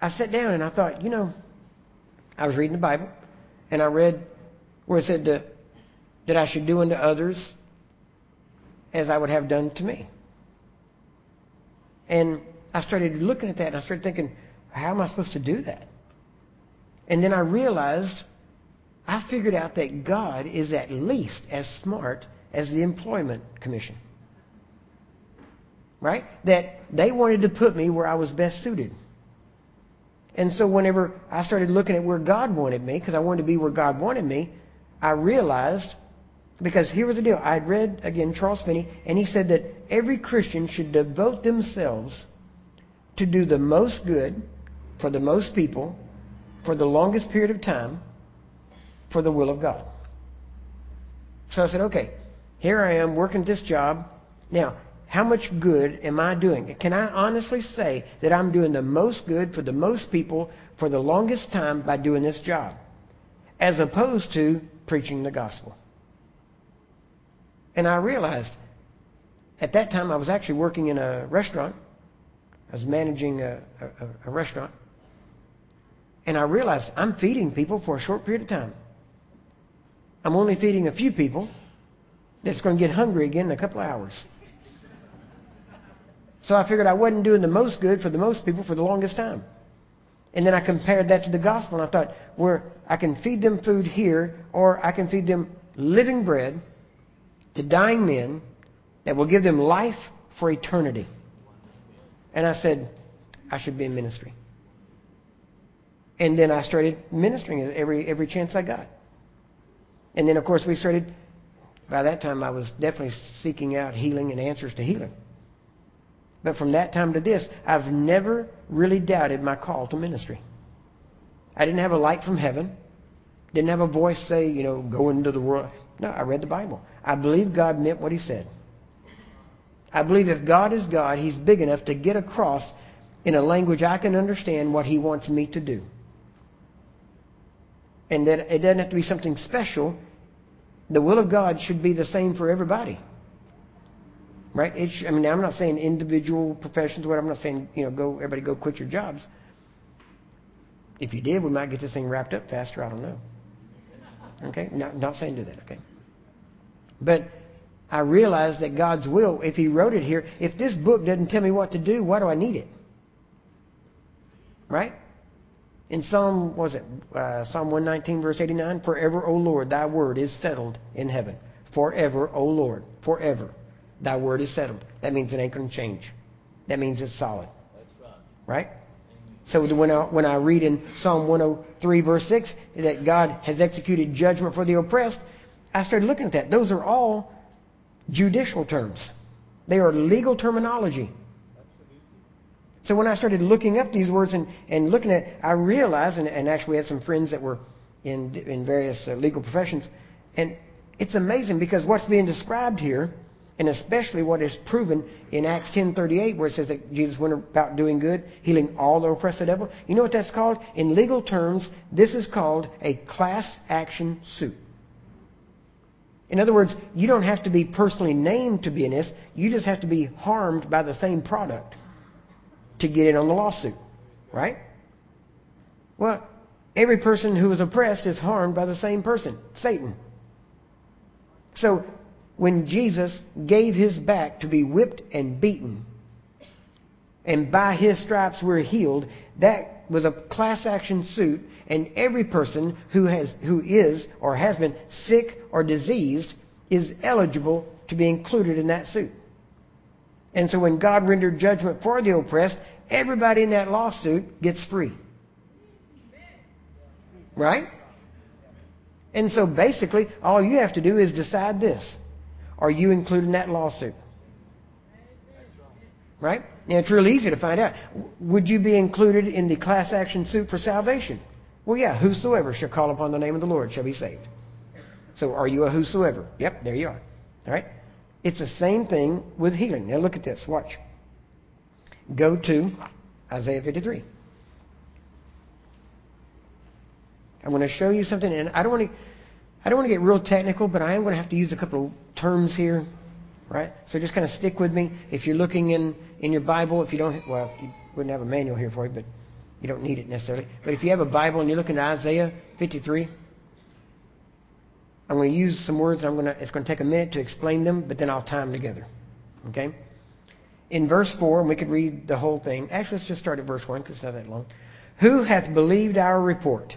I sat down and I thought, you know, I was reading the Bible. And I read where it said to, that I should do unto others as I would have done to me. And I started looking at that and I started thinking, how am I supposed to do that? And then I realized, I figured out that God is at least as smart as the Employment Commission. Right? That they wanted to put me where I was best suited. And so whenever I started looking at where God wanted me, because I wanted to be where God wanted me, I realized, because here was the deal. I had read, again, Charles Finney, and he said that every Christian should devote themselves to do the most good for the most people for the longest period of time for the will of God. So I said, okay, here I am working this job. Now, how much good am I doing? Can I honestly say that I'm doing the most good for the most people for the longest time by doing this job, as opposed to preaching the gospel? And I realized, at that time I was actually working in a restaurant. I was managing a, a, a restaurant. And I realized I'm feeding people for a short period of time. I'm only feeding a few people that's going to get hungry again in a couple of hours. So I figured I wasn't doing the most good for the most people for the longest time. And then I compared that to the gospel, and I thought, where I can feed them food here, or I can feed them living bread to dying men that will give them life for eternity. And I said, I should be in ministry. And then I started ministering every every chance I got. And then, of course, we started, by that time I was definitely seeking out healing and answers to healing. But from that time to this, I've never really doubted my call to ministry. I didn't have a light from heaven. Didn't have a voice say, you know, go into the world. No, I read the Bible. I believe God meant what He said. I believe if God is God, He's big enough to get across in a language I can understand what He wants me to do. And that it doesn't have to be something special. The will of God should be the same for everybody. Right? It sh- I mean, I'm not saying individual professions. What I'm not saying, you know, go everybody go quit your jobs. If you did, we might get this thing wrapped up faster. I don't know. Okay? Not, not saying do that. Okay? But I realize that God's will, if He wrote it here, if this book doesn't tell me what to do, why do I need it? Right? In Psalm, was it uh, Psalm one nineteen, verse eighty-nine, forever, O Lord, Thy word is settled in heaven. Forever, O Lord, forever, Thy word is settled. That means it ain't going to change. That means it's solid. That's right. Right? So when I, when I read in Psalm one oh three, verse six, that God has executed judgment for the oppressed, I started looking at that. Those are all judicial terms. They are legal terminology. So when I started looking up these words and, and looking at it, I realized, and, and actually had some friends that were in, in various uh, legal professions, and it's amazing because what's being described here, and especially what is proven in Acts ten thirty-eight, where it says that Jesus went about doing good, healing all the oppressed of the devil. You know what that's called? In legal terms, this is called a class action suit. In other words, you don't have to be personally named to be in this. You just have to be harmed by the same product to get in on the lawsuit. Right? Well, every person who is oppressed is harmed by the same person, Satan. So, when Jesus gave His back to be whipped and beaten, and by His stripes we're healed, that was a class action suit, and every person who has, who is or has been sick or diseased is eligible to be included in that suit. And so when God rendered judgment for the oppressed, everybody in that lawsuit gets free. Right? And so basically, all you have to do is decide this. Are you included in that lawsuit? Right? Now, it's real easy to find out. Would you be included in the class action suit for salvation? Well, yeah, whosoever shall call upon the name of the Lord shall be saved. So, are you a whosoever? Yep, there you are. All right? It's the same thing with healing. Now, look at this. Watch. Go to Isaiah fifty-three. I want to show you something, and I don't want to I don't want to get real technical, but I am going to have to use a couple of terms here, right? So just kind of stick with me. If you're looking in, in your Bible, if you don't, well, you wouldn't have a manual here for you, but you don't need it necessarily. But if you have a Bible and you're looking at Isaiah fifty-three, I'm going to use some words, and I'm going to, it's going to take a minute to explain them, but then I'll tie them together, okay? In verse four, and we could read the whole thing. Actually, let's just start at verse one because it's not that long. Who hath believed our report?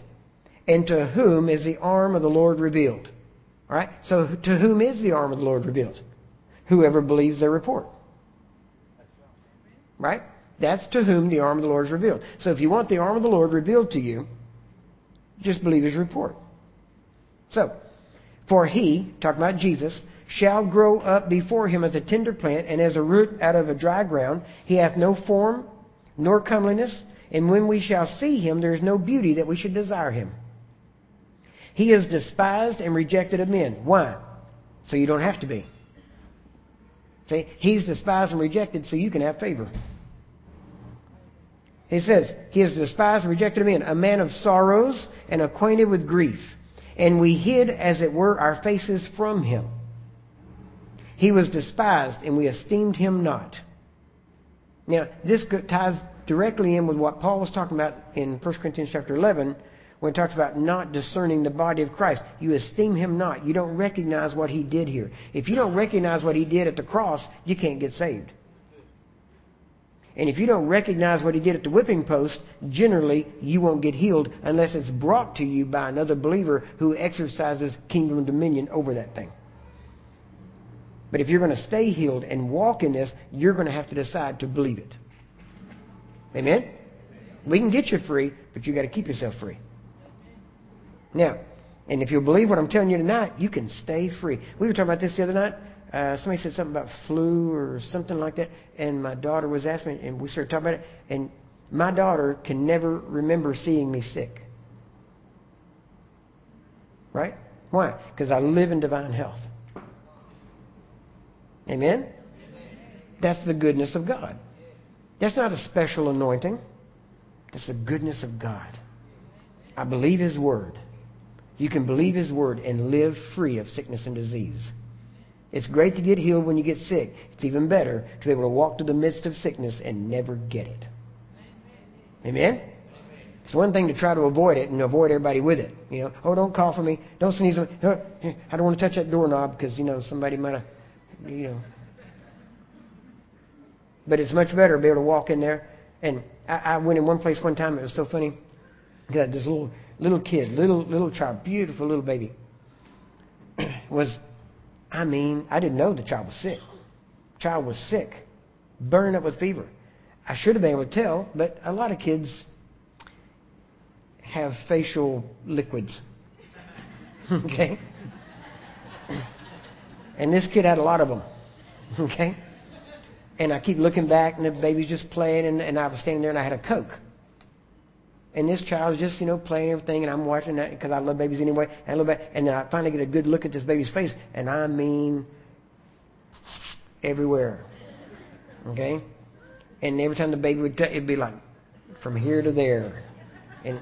And to whom is the arm of the Lord revealed? All right? So to whom is the arm of the Lord revealed? Whoever believes their report. Right? That's to whom the arm of the Lord is revealed. So if you want the arm of the Lord revealed to you, just believe his report. So, for he, talking about Jesus, shall grow up before him as a tender plant and as a root out of a dry ground. He hath no form nor comeliness, and when we shall see him, there is no beauty that we should desire him. He is despised and rejected of men. Why? So you don't have to be. See, he's despised and rejected so you can have favor. He says, he is despised and rejected of men, a man of sorrows and acquainted with grief. And we hid, as it were, our faces from him. He was despised and we esteemed him not. Now, this ties directly in with what Paul was talking about in First Corinthians chapter eleven, when it talks about not discerning the body of Christ. You esteem him not. You don't recognize what he did here. If you don't recognize what he did at the cross, you can't get saved. And if you don't recognize what he did at the whipping post, generally you won't get healed unless it's brought to you by another believer who exercises kingdom dominion over that thing. But if you're going to stay healed and walk in this, you're going to have to decide to believe it. Amen? We can get you free, but you've got to keep yourself free. Now, and if you'll believe what I'm telling you tonight, you can stay free. We were talking about this the other night. Uh, somebody said something about flu or something like that, and my daughter was asking me, and we started talking about it, and my daughter can never remember seeing me sick. Right? Why? Because I live in divine health. Amen? That's the goodness of God. That's not a special anointing. That's the goodness of God. I believe his word. You can believe his word and live free of sickness and disease. It's great to get healed when you get sick. It's even better to be able to walk through the midst of sickness and never get it. Amen? It's one thing to try to avoid it and avoid everybody with it. You know, oh, don't cough on me. Don't sneeze on me. Oh, I don't want to touch that doorknob because, you know, somebody might have, you know. But it's much better to be able to walk in there. And I, I went in one place one time. It was so funny. Got this little little kid, little little child, beautiful little baby. was, I mean, I didn't know the child was sick. Child was sick, burning up with fever. I should have been able to tell, but a lot of kids have facial liquids. Okay, and this kid had a lot of them. Okay, and I keep looking back, and the baby's just playing, and, and I was standing there, and I had a Coke. And this child's just, you know, playing everything, and I'm watching that because I love babies anyway. And, I love that, and then I finally get a good look at this baby's face, and I mean everywhere, okay? And every time the baby would touch, it'd be like from here to there, and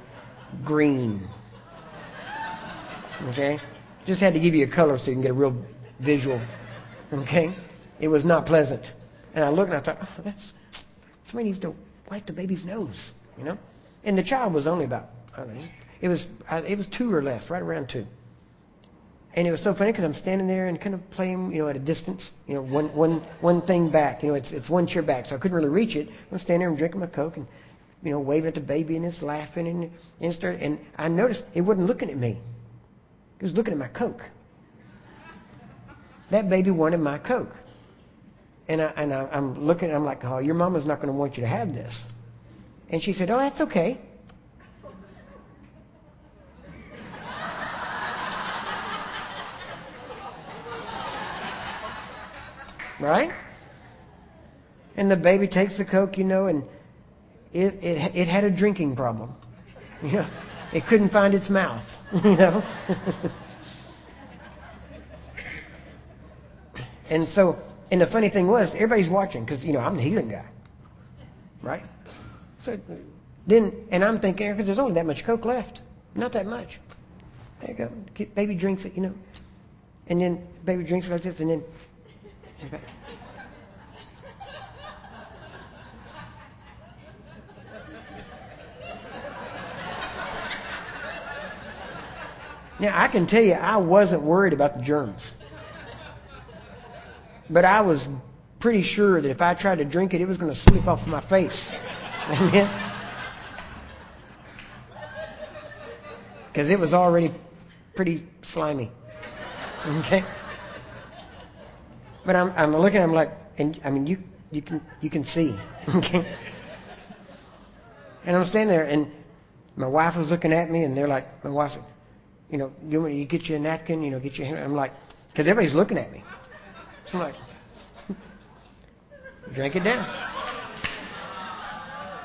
green, okay? Just had to give you a color so you can get a real visual, okay? It was not pleasant. And I looked, and I thought, oh, that's, somebody needs to wipe the baby's nose, you know? And the child was only about, I don't know, it was it was two or less, right around two. And it was so funny because I'm standing there and kind of playing, you know, at a distance, you know, one one one thing back, you know, it's it's one chair back, so I couldn't really reach it. I'm standing there and drinking my Coke and, you know, waving at the baby and it's laughing and and started, and I noticed it wasn't looking at me, it was looking at my Coke. That baby wanted my Coke, and I and I, I'm looking, I'm like, oh, your mama's not going to want you to have this. And she said, oh, that's okay. Right? And the baby takes the Coke, you know, and it it, it had a drinking problem. You know, it couldn't find its mouth, you know. And so, and the funny thing was, everybody's watching because, you know, I'm the healing guy. Right? So then, and I'm thinking, because there's only that much Coke left. Not that much. There you go. Get, baby drinks it, you know. And then baby drinks it like this, and then... Now, I can tell you, I wasn't worried about the germs. But I was pretty sure that if I tried to drink it, it was going to slip off my face. Amen? Because it was already pretty slimy. Okay? But I'm, I'm looking, I'm like, and I mean, you you can you can see. Okay? And I'm standing there, and my wife was looking at me, and they're like, my wife said, you know, you, you get you a napkin, you know, get your hand. I'm like, because everybody's looking at me. So I'm like, drink it down.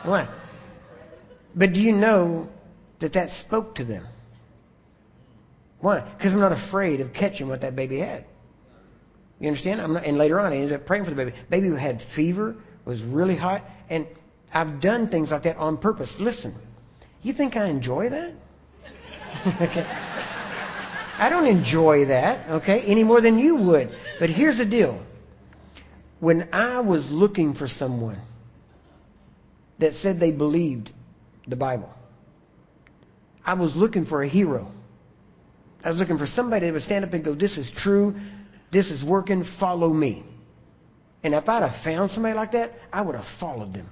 Why? But do you know that that spoke to them? Why? Because I'm not afraid of catching what that baby had. You understand? I'm not, and later on, I ended up praying for the baby. Baby who had fever, was really hot, and I've done things like that on purpose. Listen, you think I enjoy that? Okay. I don't enjoy that, okay, any more than you would. But here's the deal. When I was looking for someone that said they believed the Bible, I was looking for a hero. I was looking for somebody that would stand up and go, this is true, this is working, follow me. And if I'd have found somebody like that, I would have followed them.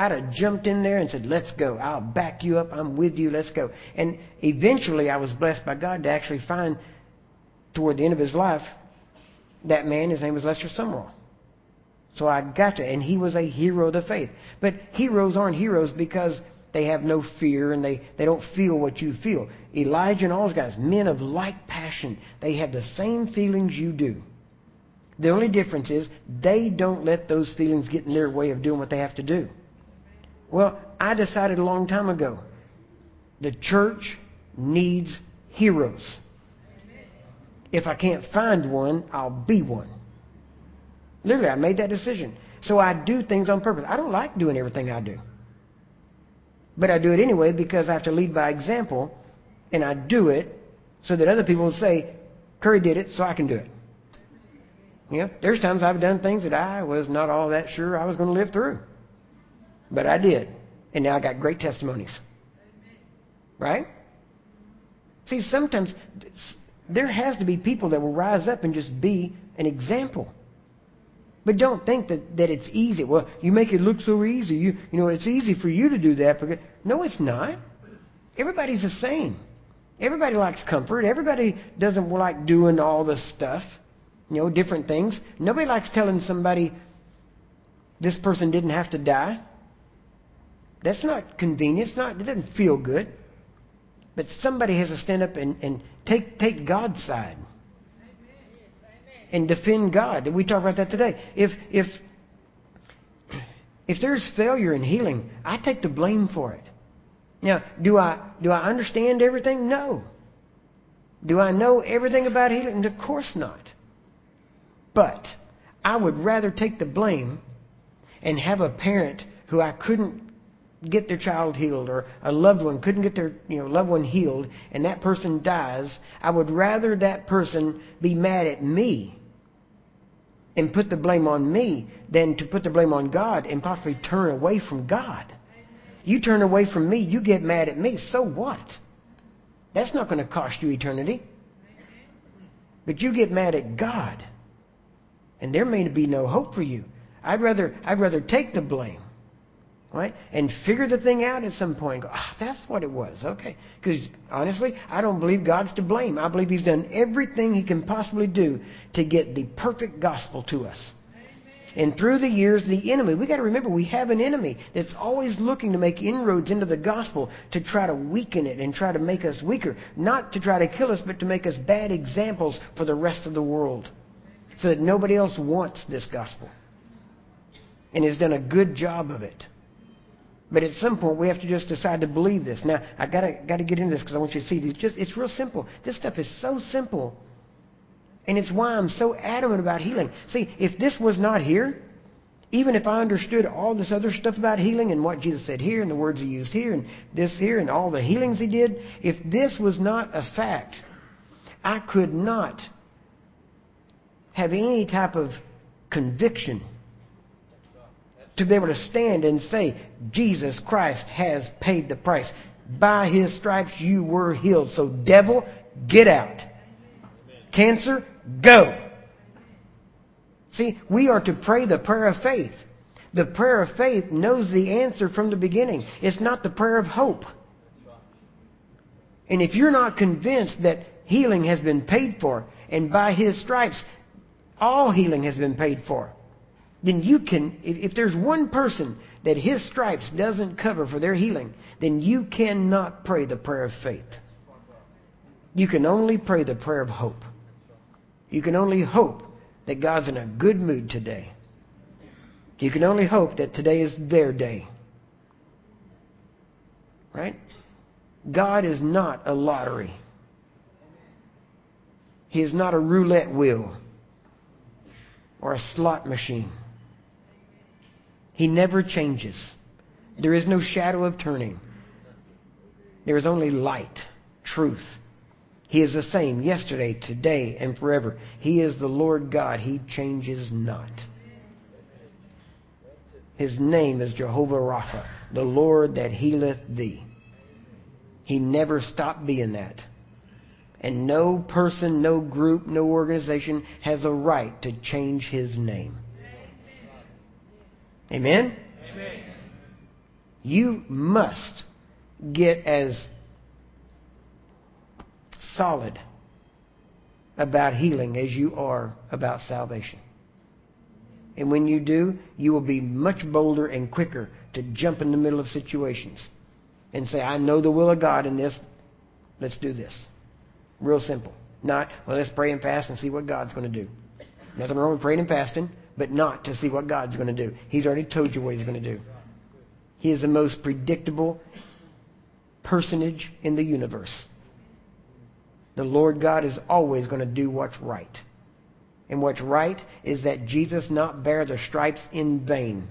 I'd have jumped in there and said, let's go. I'll back you up. I'm with you. Let's go. And eventually I was blessed by God to actually find, toward the end of his life, that man. His name was Lester Sumrall. So I got to, and he was a hero of the faith. But heroes aren't heroes because they have no fear and they, they don't feel what you feel. Elijah and all those guys, men of like passion, they have the same feelings you do. The only difference is they don't let those feelings get in their way of doing what they have to do. Well, I decided a long time ago, the church needs heroes. If I can't find one, I'll be one. Literally, I made that decision. So I do things on purpose. I don't like doing everything I do. But I do it anyway because I have to lead by example, and I do it so that other people will say, Curry did it, so I can do it. You know, there's times I've done things that I was not all that sure I was going to live through. But I did. And now I got great testimonies. Right? See, sometimes there has to be people that will rise up and just be an example. But don't think that, that it's easy. Well, you make it look so easy. You, you know, it's easy for you to do that. Because... No, it's not. Everybody's the same. Everybody likes comfort. Everybody doesn't like doing all the stuff. You know, different things. Nobody likes telling somebody, this person didn't have to die. That's not convenient. It's not, it doesn't feel good. But somebody has to stand up and, and take take God's side. Amen. And defend God. We talk about that today. If if if there's failure in healing, I take the blame for it. Now, do I do I understand everything? No. Do I know everything about healing? Of course not. But I would rather take the blame and have a parent who I couldn't get their child healed, or a loved one couldn't get their you know loved one healed, and that person dies. I would rather that person be mad at me and put the blame on me than to put the blame on God and possibly turn away from God. You turn away from me, you get mad at me, so what? That's not going to cost you eternity. But you get mad at God, and there may be no hope for you. I'd rather I'd rather take the blame. Right? And figure the thing out at some point. Go, oh, that's what it was. Okay. Because honestly, I don't believe God's to blame. I believe He's done everything He can possibly do to get the perfect gospel to us. Amen. And through the years, the enemy, we got to remember we have an enemy that's always looking to make inroads into the gospel, to try to weaken it and try to make us weaker. Not to try to kill us, but to make us bad examples for the rest of the world. So that nobody else wants this gospel. And has done a good job of it. But at some point, we have to just decide to believe this. Now, I gotta gotta get into this because I want you to see these. Just it's real simple. This stuff is so simple, and it's why I'm so adamant about healing. See, if this was not here, Even if I understood all this other stuff about healing and what Jesus said here and the words he used here and this here and all the healings he did, if this was not a fact, I could not have any type of conviction to be able to stand and say, Jesus Christ has paid the price. By His stripes you were healed. So devil, get out. Cancer, go. See, we are to pray the prayer of faith. The prayer of faith knows the answer from the beginning. It's not the prayer of hope. And if you're not convinced that healing has been paid for, and by His stripes, all healing has been paid for, then you can, if there's one person that His stripes doesn't cover for their healing, then you cannot pray the prayer of faith. You can only pray the prayer of hope. You can only hope that God's in a good mood today. You can only hope that today is their day. Right? God is not a lottery. He is not a roulette wheel or a slot machine. He never changes. There is no shadow of turning. There is only light, truth. He is the same yesterday, today, and forever. He is the Lord God. He changes not. His name is Jehovah Rapha, the Lord that healeth thee. He never stopped being that. And no person, no group, no organization has a right to change His name. Amen? Amen. You must get as solid about healing as you are about salvation. And when you do, you will be much bolder and quicker to jump in the middle of situations and say, I know the will of God in this. Let's do this. Real simple. Not, well, let's pray and fast and see what God's going to do. Nothing wrong with praying and fasting, but not to see what God's going to do. He's already told you what He's going to do. He is the most predictable personage in the universe. The Lord God is always going to do what's right. And what's right is that Jesus not bear the stripes in vain.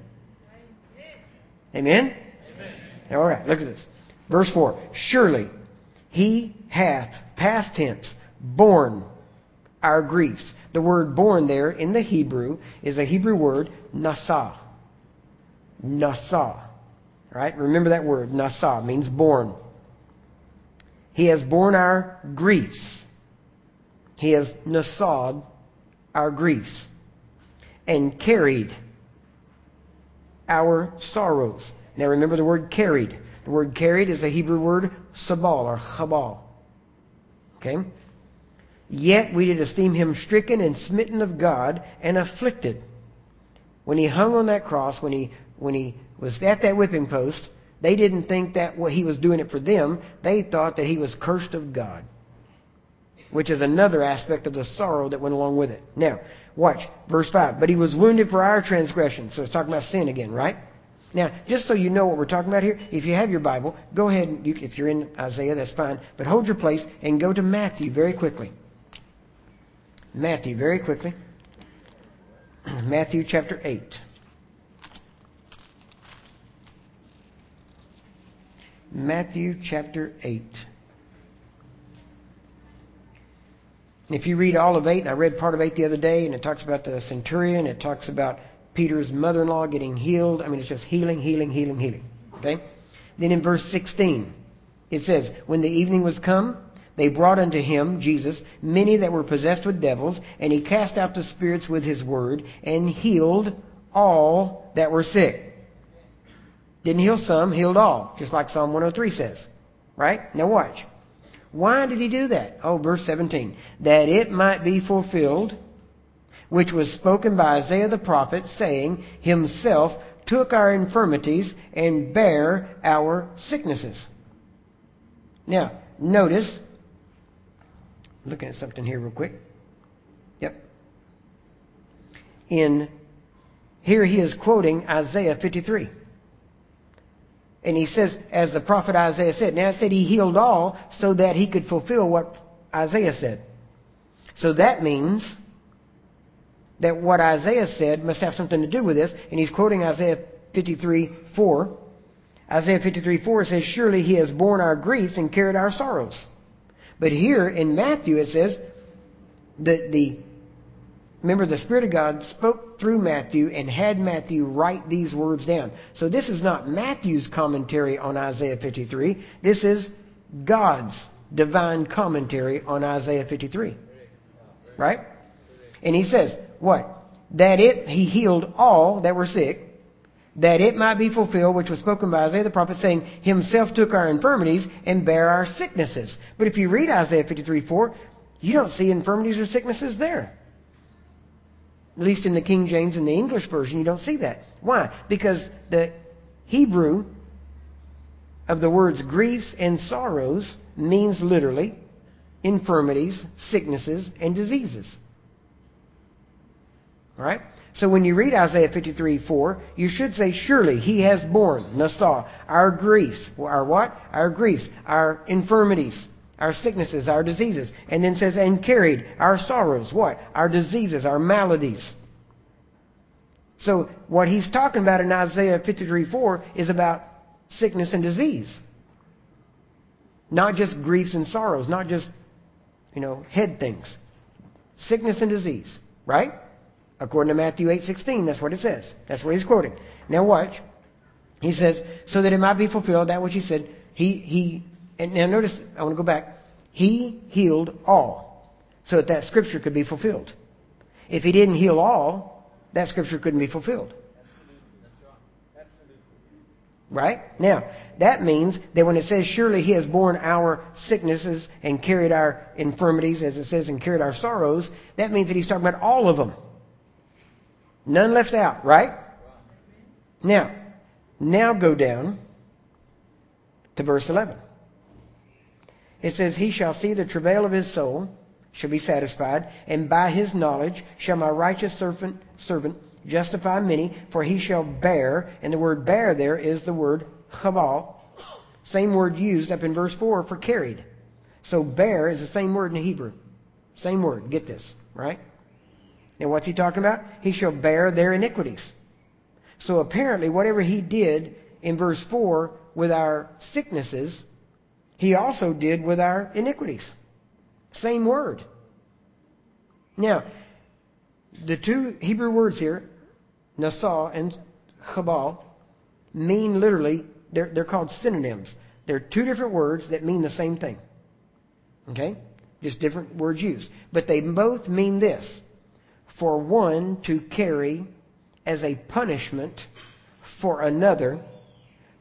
Amen? Amen. All right, look at this. Verse four. Surely He hath, past tense, borne our griefs. The word borne there in the Hebrew is a Hebrew word, nasa. Nasa. All right, remember that word, nasa, means borne. He has borne our griefs. He has nassa'd our griefs and carried our sorrows. Now remember the word carried. The word carried is a Hebrew word sabal or chabal. Okay? Yet we did esteem Him stricken and smitten of God and afflicted. When He hung on that cross, when he when he was at that whipping post, they didn't think that what He was doing it for them. They thought that He was cursed of God, which is another aspect of the sorrow that went along with it. Now, watch. Verse five. But He was wounded for our transgressions. So it's talking about sin again, right? Now, just so you know what we're talking about here, if you have your Bible, go ahead. And you, if you're in Isaiah, that's fine. But hold your place and go to Matthew very quickly. Matthew very quickly. Matthew chapter eight. Matthew chapter eight. And if you read all of eight, and I read part of eight the other day, and it talks about the centurion, it talks about Peter's mother-in-law getting healed. I mean, it's just healing, healing, healing, healing. Okay? Then in verse sixteen, it says, when the evening was come, they brought unto Him, Jesus, many that were possessed with devils, and He cast out the spirits with His word, and healed all that were sick. Didn't heal some, healed all. Just like Psalm one oh three says. Right? Now watch. Why did He do that? Oh, verse seventeen. That it might be fulfilled, which was spoken by Isaiah the prophet, saying, Himself took our infirmities and bare our sicknesses. Now, notice. I'm looking at something here real quick. Yep. In here he is quoting Isaiah fifty-three. And he says, as the prophet Isaiah said. Now, it said He healed all so that He could fulfill what Isaiah said. So that means that what Isaiah said must have something to do with this, and he's quoting Isaiah fifty-three four. Isaiah fifty-three four says, "Surely he has borne our griefs and carried our sorrows." But here in Matthew it says that the, remember, the Spirit of God spoke through Matthew and had Matthew write these words down. So this is not Matthew's commentary on Isaiah fifty-three. This is God's divine commentary on Isaiah fifty-three. Right? And he says, what? That it, he healed all that were sick, that it might be fulfilled, which was spoken by Isaiah the prophet, saying, himself took our infirmities and bare our sicknesses. But if you read Isaiah fifty-three four, you don't see infirmities or sicknesses there. At least in the King James and the English version, you don't see that. Why? Because the Hebrew of the words griefs and sorrows means literally infirmities, sicknesses, and diseases. All right? So when you read Isaiah fifty-three four, you should say, surely he has borne, Nassau, our griefs. Our what? Our griefs, our infirmities, our sicknesses, our diseases. And then says, and carried our sorrows, what? Our diseases, our maladies. So what he's talking about in Isaiah fifty-three four is about sickness and disease. Not just griefs and sorrows, not just, you know, head things. Sickness and disease, right? According to Matthew eight sixteen, that's what it says. That's what he's quoting. Now watch. He says, so that it might be fulfilled, that which he said, he, he, and now notice, I want to go back. He healed all, so that that scripture could be fulfilled. If he didn't heal all, that scripture couldn't be fulfilled. Right? Now, that means that when it says, surely he has borne our sicknesses and carried our infirmities, as it says, and carried our sorrows, that means that he's talking about all of them. None left out, right? Now, now go down to verse eleven. It says, he shall see the travail of his soul, shall be satisfied, and by his knowledge shall my righteous servant, servant justify many, for he shall bear, and the word bear there is the word chabal, same word used up in verse four for carried. So bear is the same word in Hebrew. Same word, get this, right? Now what's he talking about? He shall bear their iniquities. So apparently whatever he did in verse four with our sicknesses, he also did with our iniquities. Same word. Now, the two Hebrew words here, nasah and chabal, mean literally, they're, they're called synonyms. They're two different words that mean the same thing. Okay? Just different words used. But they both mean this. For one to carry as a punishment for another,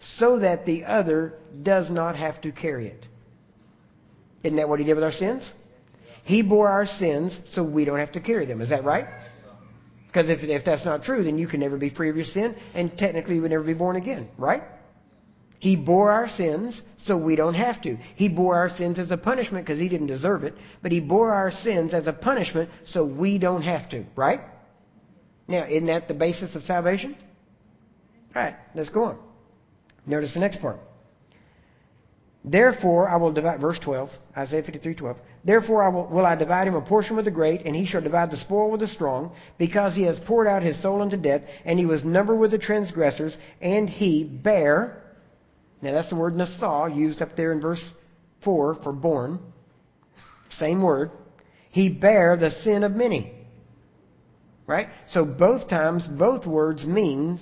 so that the other does not have to carry it. Isn't that what he did with our sins? He bore our sins so we don't have to carry them. Is that right? Because if, if that's not true, then you can never be free of your sin, and technically you would never be born again, right? He bore our sins so we don't have to. He bore our sins as a punishment because he didn't deserve it, but he bore our sins as a punishment so we don't have to, right? Now, isn't that the basis of salvation? All right, let's go on. Notice the next part. Therefore I will divide, verse twelve, Isaiah fifty-three twelve. Therefore I will, will I divide him a portion with the great, and he shall divide the spoil with the strong, because he has poured out his soul unto death, and he was numbered with the transgressors, and he bare. Now that's the word nasah used up there in verse four for born. Same word. He bare the sin of many. Right? So both times, both words mean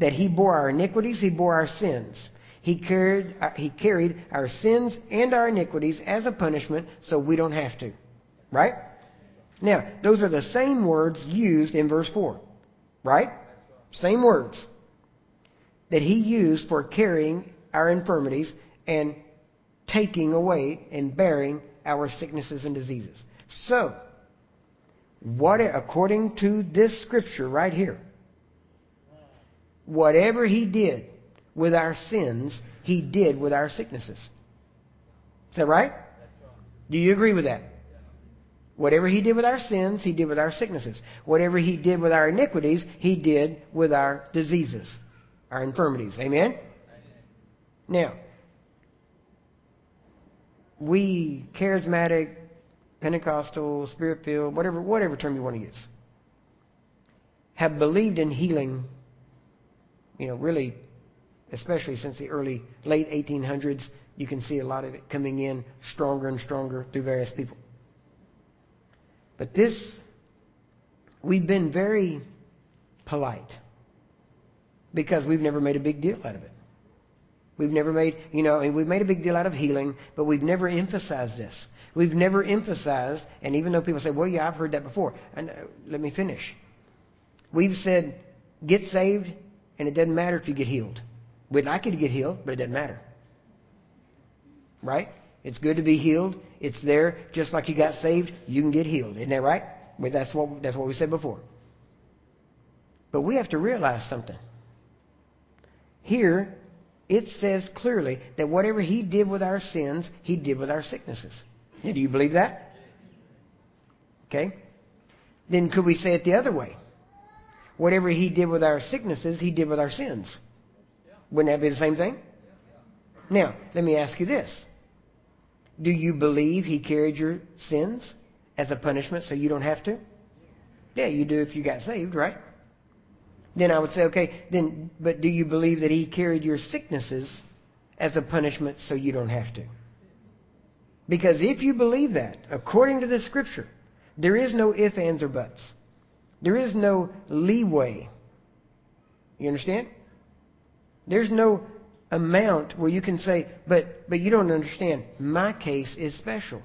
that he bore our iniquities, he bore our sins. He carried, he carried our sins and our iniquities as a punishment so we don't have to. Right? Now, those are the same words used in verse four. Right? Same words that he used for carrying our infirmities and taking away and bearing our sicknesses and diseases. So, what according to this scripture right here, whatever he did with our sins, he did with our sicknesses. Is that right? Do you agree with that? Whatever he did with our sins, he did with our sicknesses. Whatever he did with our iniquities, he did with our diseases, our infirmities. Amen? Amen? Now, we charismatic, Pentecostal, Spirit-filled, whatever whatever term you want to use, have believed in healing, you know, really, especially since the early, late eighteen hundreds, you can see a lot of it coming in stronger and stronger through various people. But this, we've been very polite because we've never made a big deal out of it. We've never made, you know, and we've made a big deal out of healing, but we've never emphasized this. We've never emphasized, and even though people say, well, yeah, I've heard that before. And uh, let me finish. We've said, get saved, and it doesn't matter if you get healed. We'd like you to get healed, but it doesn't matter. Right? It's good to be healed. It's there. Just like you got saved, you can get healed. Isn't that right? Well, that's what, that's what we said before. But we have to realize something. Here, it says clearly that whatever He did with our sins, He did with our sicknesses. Now, do you believe that? Okay. Then could we say it the other way? Whatever He did with our sicknesses, He did with our sins. Wouldn't that be the same thing? Now, let me ask you this. Do you believe He carried your sins as a punishment so you don't have to? Yeah, you do if you got saved, right? Then I would say, okay, then, but do you believe that He carried your sicknesses as a punishment so you don't have to? Because if you believe that, according to the Scripture, there is no ifs, ands, or buts. There is no leeway. You understand? There's no amount where you can say, but, but you don't understand. My case is special.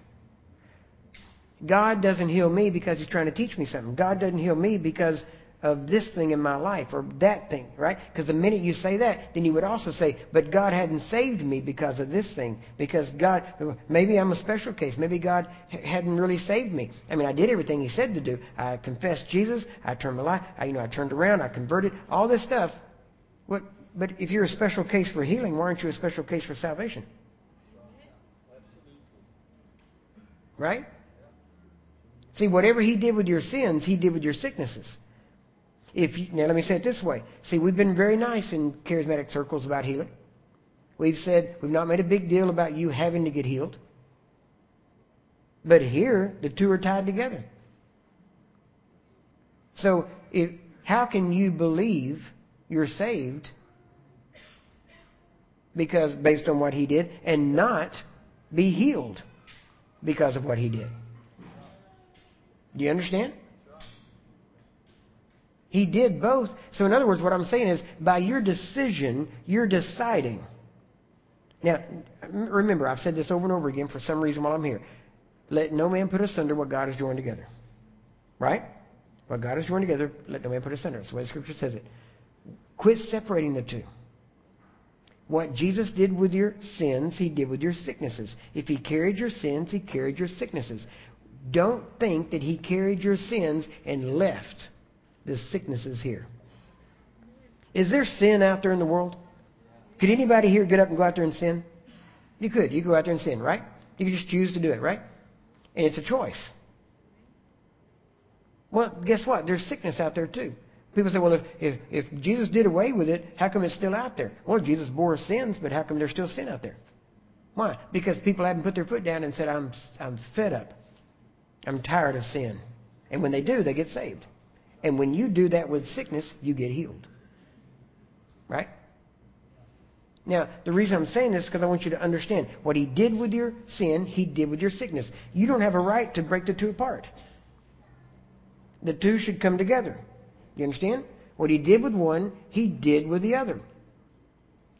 God doesn't heal me because He's trying to teach me something. God doesn't heal me because of this thing in my life or that thing, right? Because the minute you say that, then you would also say, but God hadn't saved me because of this thing. Because God, maybe I'm a special case. Maybe God hadn't really saved me. I mean, I did everything He said to do. I confessed Jesus. I turned my life. I, you know, I turned around. I converted. All this stuff. What? But if you're a special case for healing, why aren't you a special case for salvation? Right? See, whatever He did with your sins, He did with your sicknesses. If you, now, let me say it this way. See, we've been very nice in charismatic circles about healing. We've said, we've not made a big deal about you having to get healed. But here, the two are tied together. So, if, how can you believe you're saved because based on what He did and not be healed because of what He did? Do you understand? He did both. So in other words, what I'm saying is, by your decision, you're deciding. Now, remember, I've said this over and over again for some reason while I'm here. Let no man put asunder what God has joined together. Right? What God has joined together, let no man put asunder. That's the way the Scripture says it. Quit separating the two. What Jesus did with your sins, He did with your sicknesses. If He carried your sins, He carried your sicknesses. Don't think that He carried your sins and left the sicknesses here. Is there sin out there in the world? Could anybody here get up and go out there and sin? You could. You go out there and sin, right? You could just choose to do it, right? And it's a choice. Well, guess what? There's sickness out there too. People say, well, if, if, if Jesus did away with it, how come it's still out there? Well, Jesus bore sins, but how come there's still sin out there? Why? Because people haven't put their foot down and said, I'm, I'm fed up. I'm tired of sin. And when they do, they get saved. And when you do that with sickness, you get healed. Right? Now, the reason I'm saying this is because I want you to understand. What He did with your sin, He did with your sickness. You don't have a right to break the two apart. The two should come together. You understand? What He did with one, He did with the other.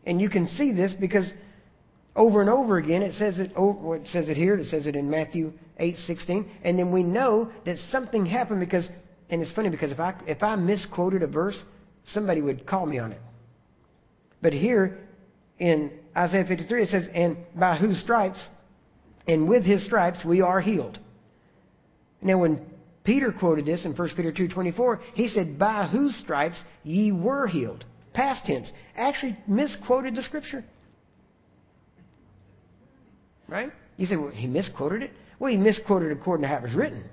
And you can see this because over and over again, it says it, oh, it says it here, it says it in Matthew eight sixteen. And then we know that something happened because... And it's funny because if I if I misquoted a verse, somebody would call me on it. But here in Isaiah fifty-three, it says, and by whose stripes, and with His stripes, we are healed. Now, when Peter quoted this in First Peter two twenty-four, he said, by whose stripes ye were healed. Past tense. Actually misquoted the Scripture. Right? You say, well, he misquoted it? Well, he misquoted it according to how it was written.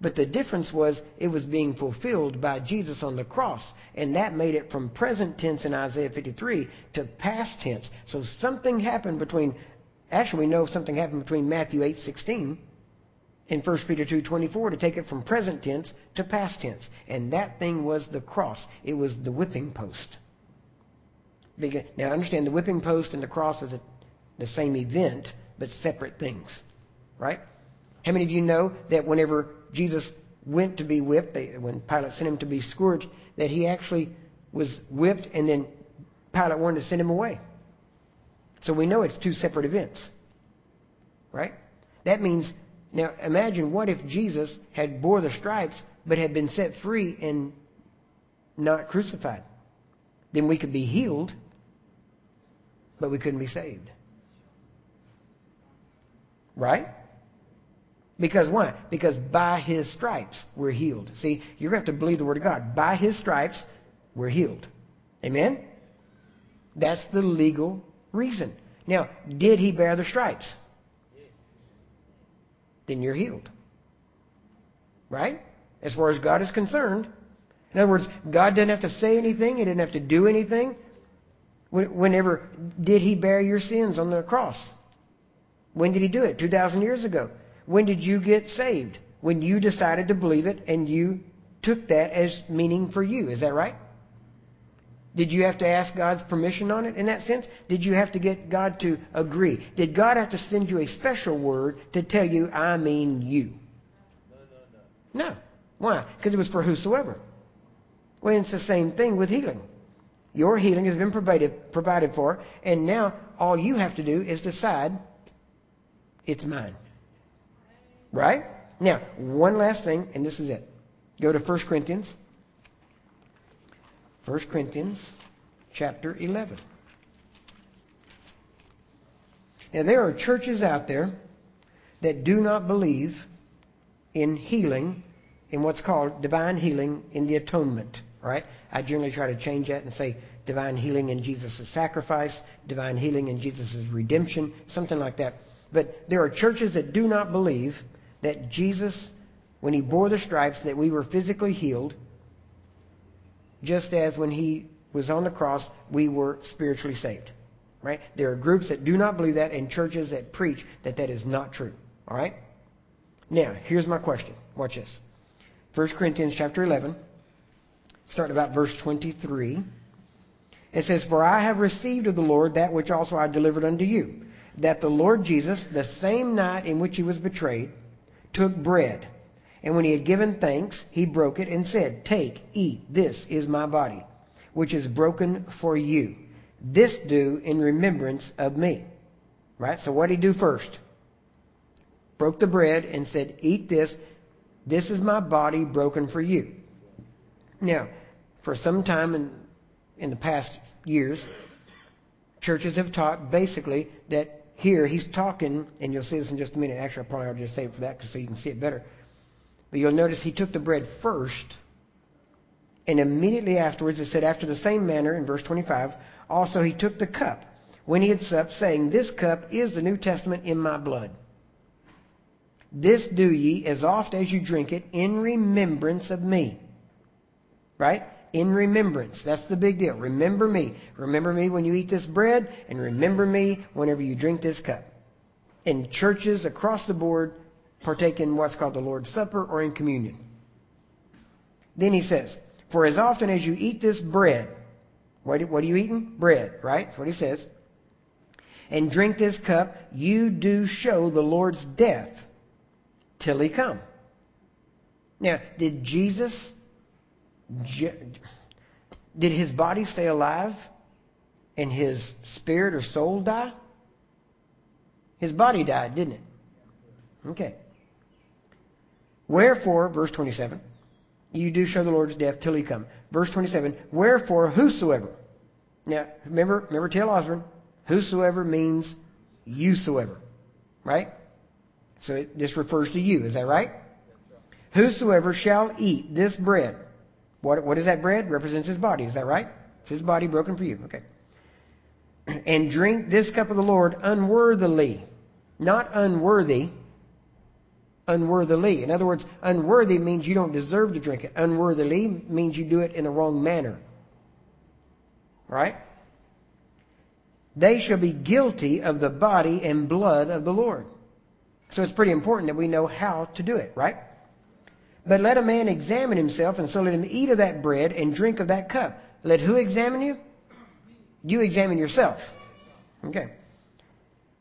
But the difference was it was being fulfilled by Jesus on the cross. And that made it from present tense in Isaiah fifty-three to past tense. So something happened between, actually we know something happened between Matthew eight sixteen in First Peter two twenty-four to take it from present tense to past tense. And that thing was the cross. It was the whipping post. Now, understand the whipping post and the cross is a, the same event, but separate things. Right? How many of you know that whenever Jesus went to be whipped, they, when Pilate sent him to be scourged, that he actually was whipped and then Pilate wanted to send him away? So we know it's two separate events. Right? That means, now imagine what if Jesus had bore the stripes but had been set free and not crucified. Then we could be healed, but we couldn't be saved. Right? Because why? Because by His stripes we're healed. See, you're going to have to believe the Word of God. By His stripes we're healed. Amen? That's the legal reason. Now, did He bear the stripes? Then you're healed. Right? As far as God is concerned. In other words, God didn't have to say anything. He didn't have to do anything. Whenever did He bear your sins on the cross? When did He do it? two thousand years ago. When did you get saved? When you decided to believe it and you took that as meaning for you. Is that right? Did you have to ask God's permission on it in that sense? Did you have to get God to agree? Did God have to send you a special word to tell you, I mean you? No, no, no. No. Why? Because it was for whosoever. Well, it's the same thing with healing. Your healing has been provided, provided for, and now all you have to do is decide it's mine. Right? Now, one last thing, and this is it. Go to First Corinthians. First Corinthians chapter eleven. Now, there are churches out there that do not believe in healing, in what's called divine healing in the atonement. Right? I generally try to change that and say divine healing in Jesus' sacrifice, divine healing in Jesus' redemption, something like that. But there are churches that do not believe that Jesus, when He bore the stripes, that we were physically healed, just as when He was on the cross, we were spiritually saved. Right? There are groups that do not believe that and churches that preach that that is not true. All right? Now, here's my question. Watch this. First Corinthians chapter eleven, start about verse twenty-three. It says, For I have received of the Lord that which also I delivered unto you, that the Lord Jesus, the same night in which He was betrayed, took bread. And when He had given thanks, He broke it and said, Take, eat, this is my body, which is broken for you. This do in remembrance of me. Right? So what did He do first? Broke the bread and said, Eat this. This is my body broken for you. Now, for some time in, in the past years, churches have taught basically that here He's talking, and you'll see this in just a minute. Actually, I probably ought to just save it for that so you can see it better. But you'll notice He took the bread first, and immediately afterwards it said, After the same manner, in verse twenty-five, also He took the cup when He had supped, saying, This cup is the New Testament in my blood. This do ye as oft as you drink it in remembrance of me. Right? In remembrance. That's the big deal. Remember me. Remember me when you eat this bread, and remember me whenever you drink this cup. And churches across the board partake in what's called the Lord's Supper or in communion. Then He says, For as often as you eat this bread, what are you eating? Bread, right? That's what He says. And drink this cup, you do show the Lord's death till He come. Now, did Jesus... Did His body stay alive and His spirit or soul die? His body died, didn't it? Okay. Wherefore, verse twenty-seven, you do show the Lord's death till He come. Verse twenty-seven, wherefore whosoever. Now, remember, remember T L Osborne, whosoever means yousoever, right? So it, this refers to you, is that right? That's right. Whosoever shall eat this bread. What, what is that bread? Represents His body. Is that right? It's His body broken for you. Okay. And drink this cup of the Lord unworthily. Not unworthy. Unworthily. In other words, unworthy means you don't deserve to drink it. Unworthily means you do it in the wrong manner. Right? They shall be guilty of the body and blood of the Lord. So it's pretty important that we know how to do it, right? But let a man examine himself, and so let him eat of that bread and drink of that cup. Let who examine you? You examine yourself. Okay.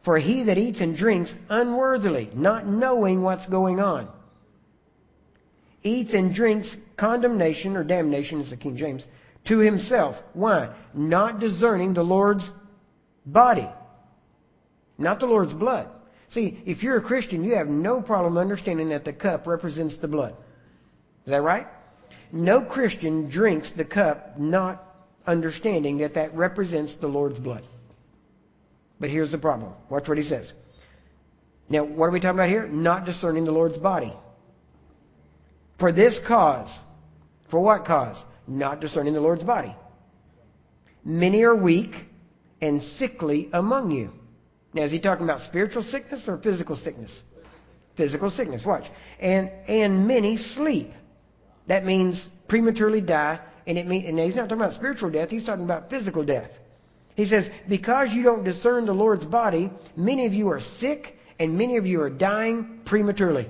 For he that eats and drinks unworthily, not knowing what's going on, eats and drinks condemnation or damnation, is the King James, to himself. Why? Not discerning the Lord's body. Not the Lord's blood. See, if you're a Christian, you have no problem understanding that the cup represents the blood. Is that right? No Christian drinks the cup not understanding that that represents the Lord's blood. But here's the problem. Watch what he says. Now, what are we talking about here? Not discerning the Lord's body. For this cause. For what cause? Not discerning the Lord's body. Many are weak and sickly among you. Now, is he talking about spiritual sickness or physical sickness? Physical sickness. Watch. And and many sleep. That means prematurely die. And it mean, and he's not talking about spiritual death. He's talking about physical death. He says, because you don't discern the Lord's body, many of you are sick and many of you are dying prematurely.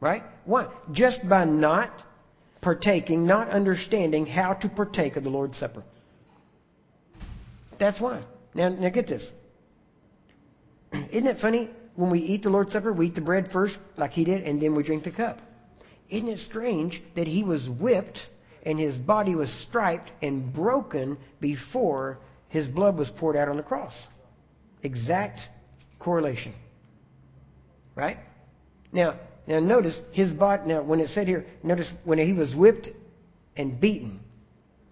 Right? Why? Just by not partaking, not understanding how to partake of the Lord's Supper. That's why. Now, now get this. Isn't it funny? When we eat the Lord's Supper, we eat the bread first, like he did, and then we drink the cup. Isn't it strange that he was whipped and his body was striped and broken before his blood was poured out on the cross? Exact correlation. Right? Now, now notice his body. Now, when it said here, notice when he was whipped and beaten,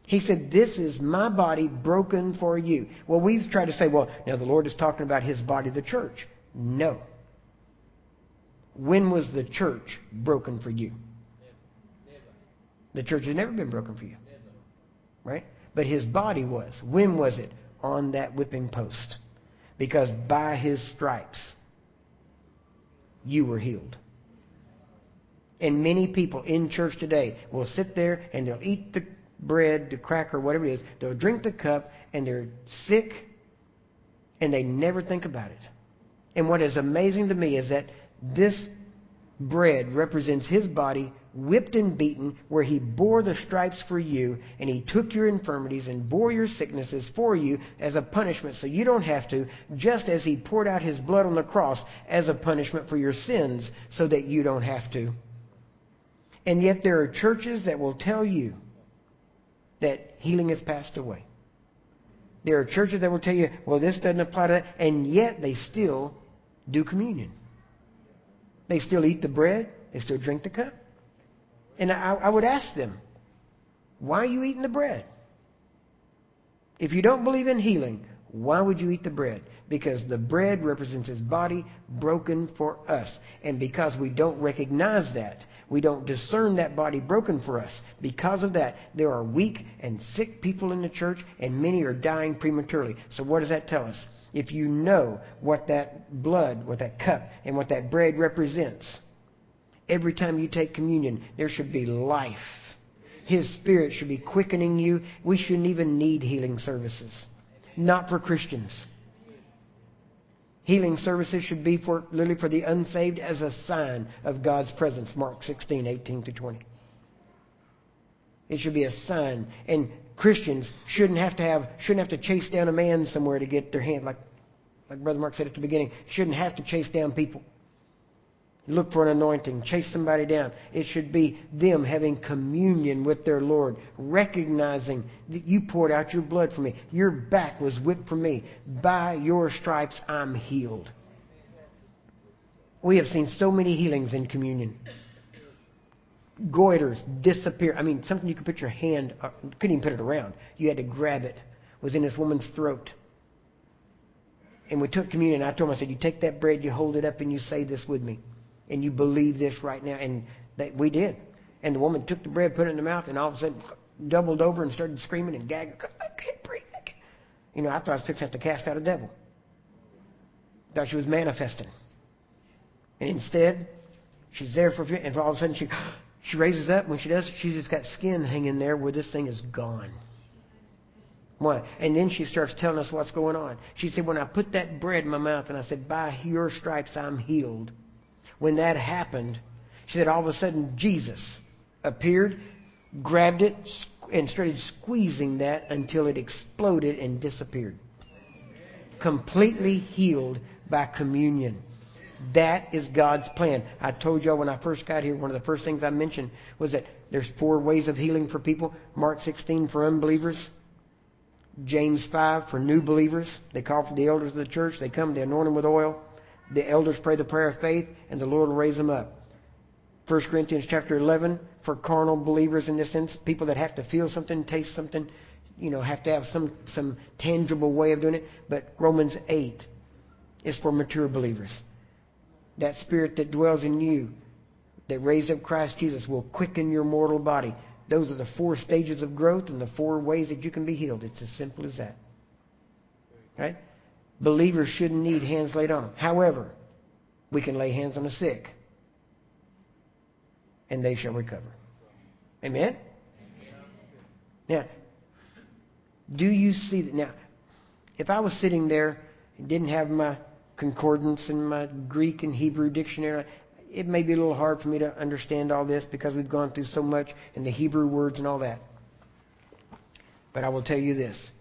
he said, this is my body broken for you. Well, we've tried to say, well, now the Lord is talking about his body, the church. No. When was the church broken for you? Never. The church has never been broken for you. Never. Right? But his body was. When was it? On that whipping post. Because by his stripes you were healed. And many people in church today will sit there and they'll eat the bread, the cracker, whatever it is. They'll drink the cup and they're sick and they never think about it. And what is amazing to me is that this bread represents his body, whipped and beaten, where he bore the stripes for you, and he took your infirmities and bore your sicknesses for you as a punishment, so you don't have to, just as he poured out his blood on the cross as a punishment for your sins, so that you don't have to. And yet there are churches that will tell you that healing has passed away. There are churches that will tell you, well, this doesn't apply to that, and yet they still do communion. They still eat the bread. They still drink the cup. And I, I would ask them, why are you eating the bread? If you don't believe in healing, why would you eat the bread? Because the bread represents his body broken for us. And because we don't recognize that, we don't discern that body broken for us. Because of that, there are weak and sick people in the church, and many are dying prematurely. So what does that tell us? If you know what that blood, what that cup, and what that bread represents, every time you take communion, there should be life. His Spirit should be quickening you. We shouldn't even need healing services. Not for Christians. Healing services should be for literally for the unsaved as a sign of God's presence. Mark sixteen, eighteen to twenty. It should be a sign. And Christians shouldn't have to have shouldn't have to chase down a man somewhere to get their hand, like like Brother Mark said at the beginning. Shouldn't have to chase down people. Look for an anointing. Chase somebody down. It should be them having communion with their Lord, recognizing that you poured out your blood for me. Your back was whipped for me. By your stripes I'm healed. We have seen so many healings in communion. Goiters disappear. I mean, something you could put your hand, uh, couldn't even put it around. You had to grab it. It was in this woman's throat. And we took communion. I told him, I said, you take that bread, you hold it up, and you say this with me. And you believe this right now. And they, we did. And the woman took the bread, put it in her mouth, and all of a sudden doubled over and started screaming and gagging. I can't breathe. I can't. You know, I thought I was fixing to cast out a devil. I thought she was manifesting. And instead, she's there for a few, and all of a sudden she, she raises up. When she does, she's just got skin hanging there where this thing is gone. Why? And then she starts telling us what's going on. She said, when I put that bread in my mouth and I said, by your stripes I'm healed. When that happened, she said, all of a sudden Jesus appeared, grabbed it, and started squeezing that until it exploded and disappeared. Completely healed by communion. That is God's plan. I told y'all when I first got here, one of the first things I mentioned was that there's four ways of healing for people. Mark sixteen for unbelievers. James five for new believers. They call for the elders of the church. They come, they anoint them with oil. The elders pray the prayer of faith, and the Lord will raise them up. First Corinthians chapter eleven for carnal believers in this sense. People that have to feel something, taste something, you know, have to have some, some tangible way of doing it. But Romans eight is for mature believers. That spirit that dwells in you, that raised up Christ Jesus, will quicken your mortal body. Those are the four stages of growth and the four ways that you can be healed. It's as simple as that. Right? Believers shouldn't need hands laid on them. However, we can lay hands on the sick, and they shall recover. Amen? Now, do you see that? Now, if I was sitting there and didn't have my concordance and my Greek and Hebrew dictionary, it may be a little hard for me to understand all this because we've gone through so much and the Hebrew words and all that. But I will tell you this.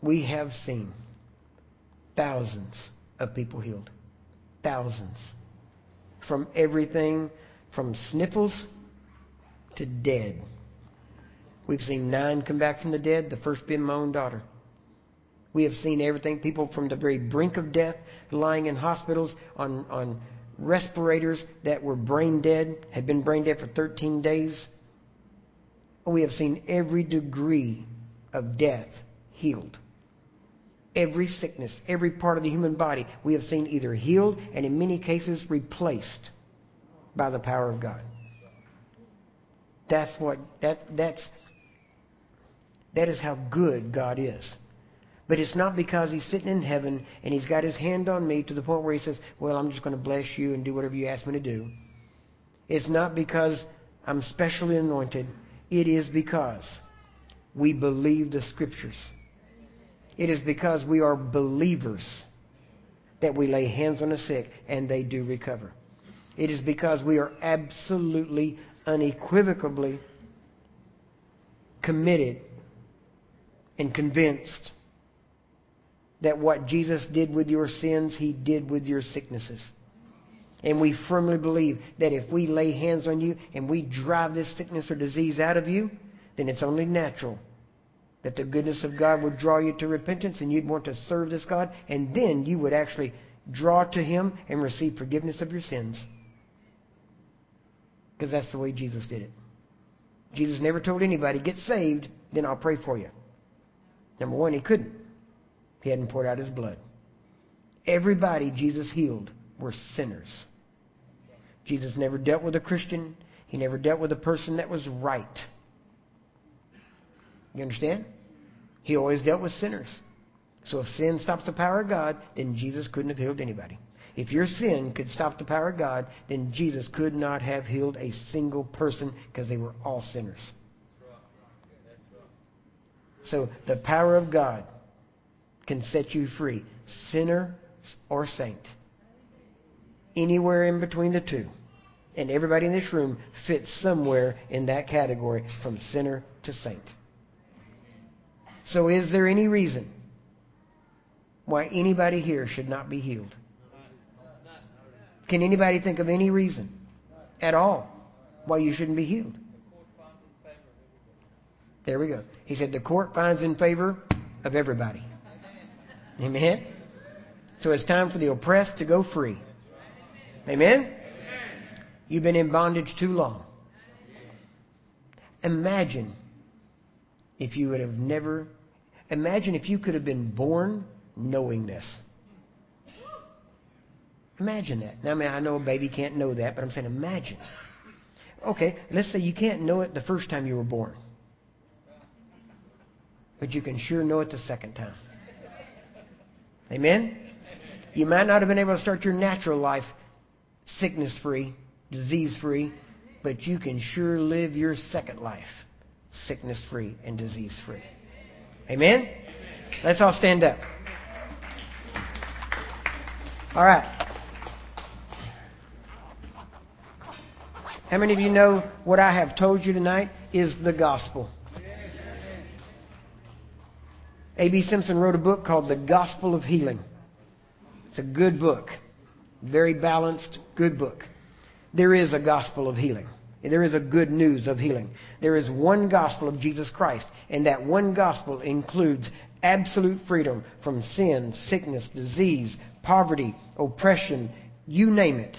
We have seen thousands of people healed. Thousands. From everything from sniffles to dead. We've seen nine come back from the dead, the first being my own daughter. We have seen everything, people from the very brink of death, lying in hospitals on, on respirators that were brain dead, had been brain dead for thirteen days. We have seen every degree of death healed. Every sickness, every part of the human body, we have seen either healed and in many cases replaced by the power of God. That's what, that, that's, that is how good God is. But it's not because he's sitting in heaven and he's got his hand on me to the point where he says, well, I'm just going to bless you and do whatever you ask me to do. It's not because I'm specially anointed. It is because we believe the Scriptures. It is because we are believers that we lay hands on the sick and they do recover. It is because we are absolutely, unequivocally committed and convinced that what Jesus did with your sins, He did with your sicknesses. And we firmly believe that if we lay hands on you and we drive this sickness or disease out of you, then it's only natural that the goodness of God would draw you to repentance and you'd want to serve this God, and then you would actually draw to Him and receive forgiveness of your sins. Because that's the way Jesus did it. Jesus never told anybody, get saved, then I'll pray for you. Number one, He couldn't. He hadn't poured out His blood. Everybody Jesus healed were sinners. Jesus never dealt with a Christian. He never dealt with a person that was right. You understand? He always dealt with sinners. So if sin stops the power of God, then Jesus couldn't have healed anybody. If your sin could stop the power of God, then Jesus could not have healed a single person because they were all sinners. So the power of God can set you free, sinner or saint. Anywhere in between the two. And everybody in this room fits somewhere in that category from sinner to saint. So is there any reason why anybody here should not be healed? Can anybody think of any reason at all why you shouldn't be healed? There we go. He said the court finds in favor of everybody. Amen? So it's time for the oppressed to go free. Amen? You've been in bondage too long. Imagine if you would have never... Imagine if you could have been born knowing this. Imagine that. Now, I mean, I know a baby can't know that, but I'm saying imagine. Okay, let's say you can't know it the first time you were born. But you can sure know it the second time. Amen? You might not have been able to start your natural life sickness-free, disease-free, but you can sure live your second life sickness-free and disease-free. Amen? Amen? Let's all stand up. All right. How many of you know what I have told you tonight is the gospel? A B Simpson wrote a book called The Gospel of Healing. It's a good book. Very balanced, good book. There is a gospel of healing. There is a good news of healing. There is one gospel of Jesus Christ, and that one gospel includes absolute freedom from sin, sickness, disease, poverty, oppression, you name it.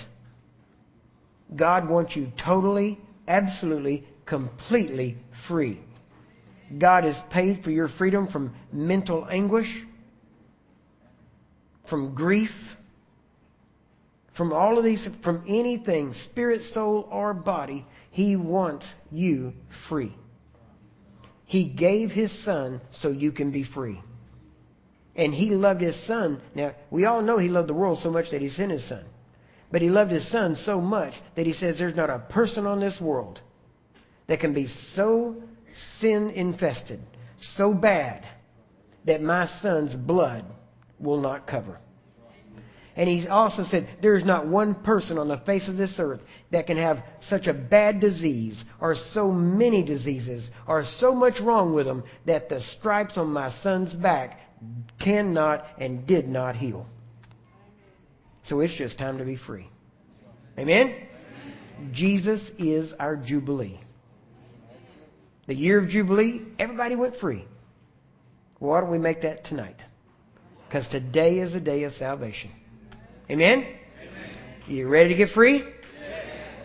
God wants you totally, absolutely, completely free. God has paid for your freedom from mental anguish, from grief, from all of these, from anything, spirit, soul, or body. He wants you free. He gave His Son so you can be free. And He loved His Son. Now, we all know He loved the world so much that He sent His Son. But He loved His Son so much that He says there's not a person on this world that can be so sin-infested, so bad, that My Son's blood will not cover. And He also said there's not one person on the face of this earth that can have such a bad disease or so many diseases or so much wrong with them that the stripes on My Son's back cannot and did not heal. So it's just time to be free. Amen? Jesus is our Jubilee. The year of Jubilee, everybody went free. Why don't we make that tonight? Because today is a day of salvation. Amen? Amen. You ready to get free? Yes.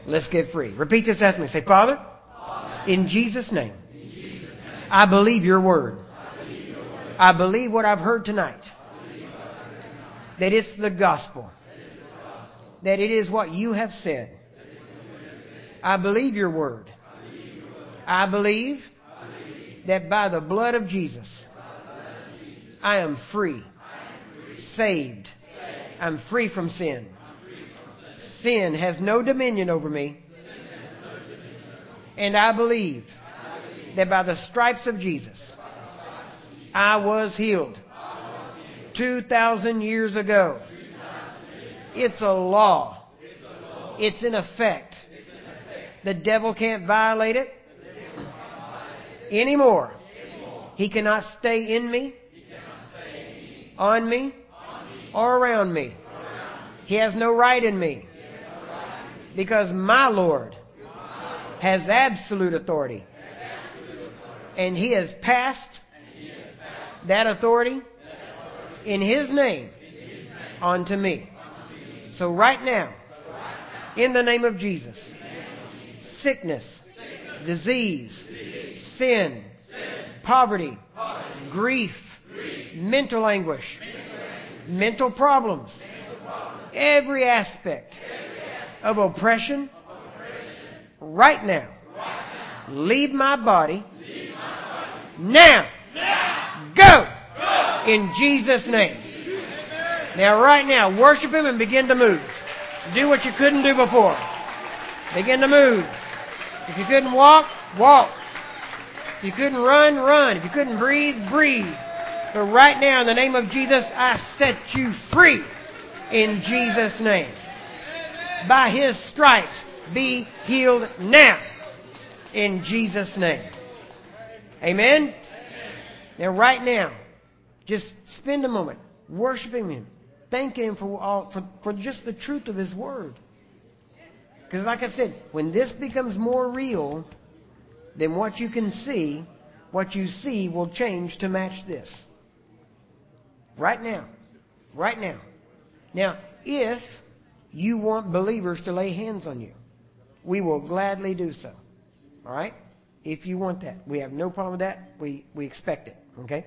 Let's get free. Repeat this after me. Say, Father, Father in Jesus' name, in Jesus' name, I believe Your Word. I believe, your word. I believe what I've heard tonight. I believe what I've heard tonight. That it's the gospel. That, it's the gospel. That it is what You have said. That it is what You have said. I believe Your Word. I believe, I believe that by the blood of Jesus, blood of Jesus I am free, I am free saved. saved. I'm free from sin. Free from sin. Sin has no dominion over me. No dominion over me. And I believe, I believe that by the stripes of Jesus, stripes of Jesus I was healed, I was healed. two thousand years ago. two thousand years ago. It's a law. It's a law. It's in effect. It's in effect. The devil can't violate it. Anymore. Anymore. He cannot stay in me, stay in me. On me, on me. Or, around me. or around me. He has no right in me, no right in me. Because my Lord, my Lord has absolute authority, has absolute authority. And, he has passed and He has passed that authority, that authority. In, his name, in His name onto me. Onto me. So right now, so right now in the name of Jesus, in the name of Jesus. Sickness, sickness, disease, disease. Sin, sin, poverty, poverty grief, grief, mental anguish, mental, anguish, mental problems, mental problems every, aspect every aspect of oppression, of oppression right now, right now leave, my body, leave my body now, now go, go in Jesus' name. Amen. Now right now, worship Him and begin to move. Do what you couldn't do before. Begin to move. If you couldn't walk, walk. If you couldn't run, run. If you couldn't breathe, breathe. But right now, in the name of Jesus, I set you free in Jesus' name. By His stripes, be healed now in Jesus' name. Amen? Now, right now, just spend a moment worshiping Him, thanking Him for, all, for, for just the truth of His Word. Because like I said, when this becomes more real, then what you can see, what you see will change to match this. Right now. Right now. Now, if you want believers to lay hands on you, we will gladly do so. All right? If you want that. We have no problem with that. We, we expect it. Okay?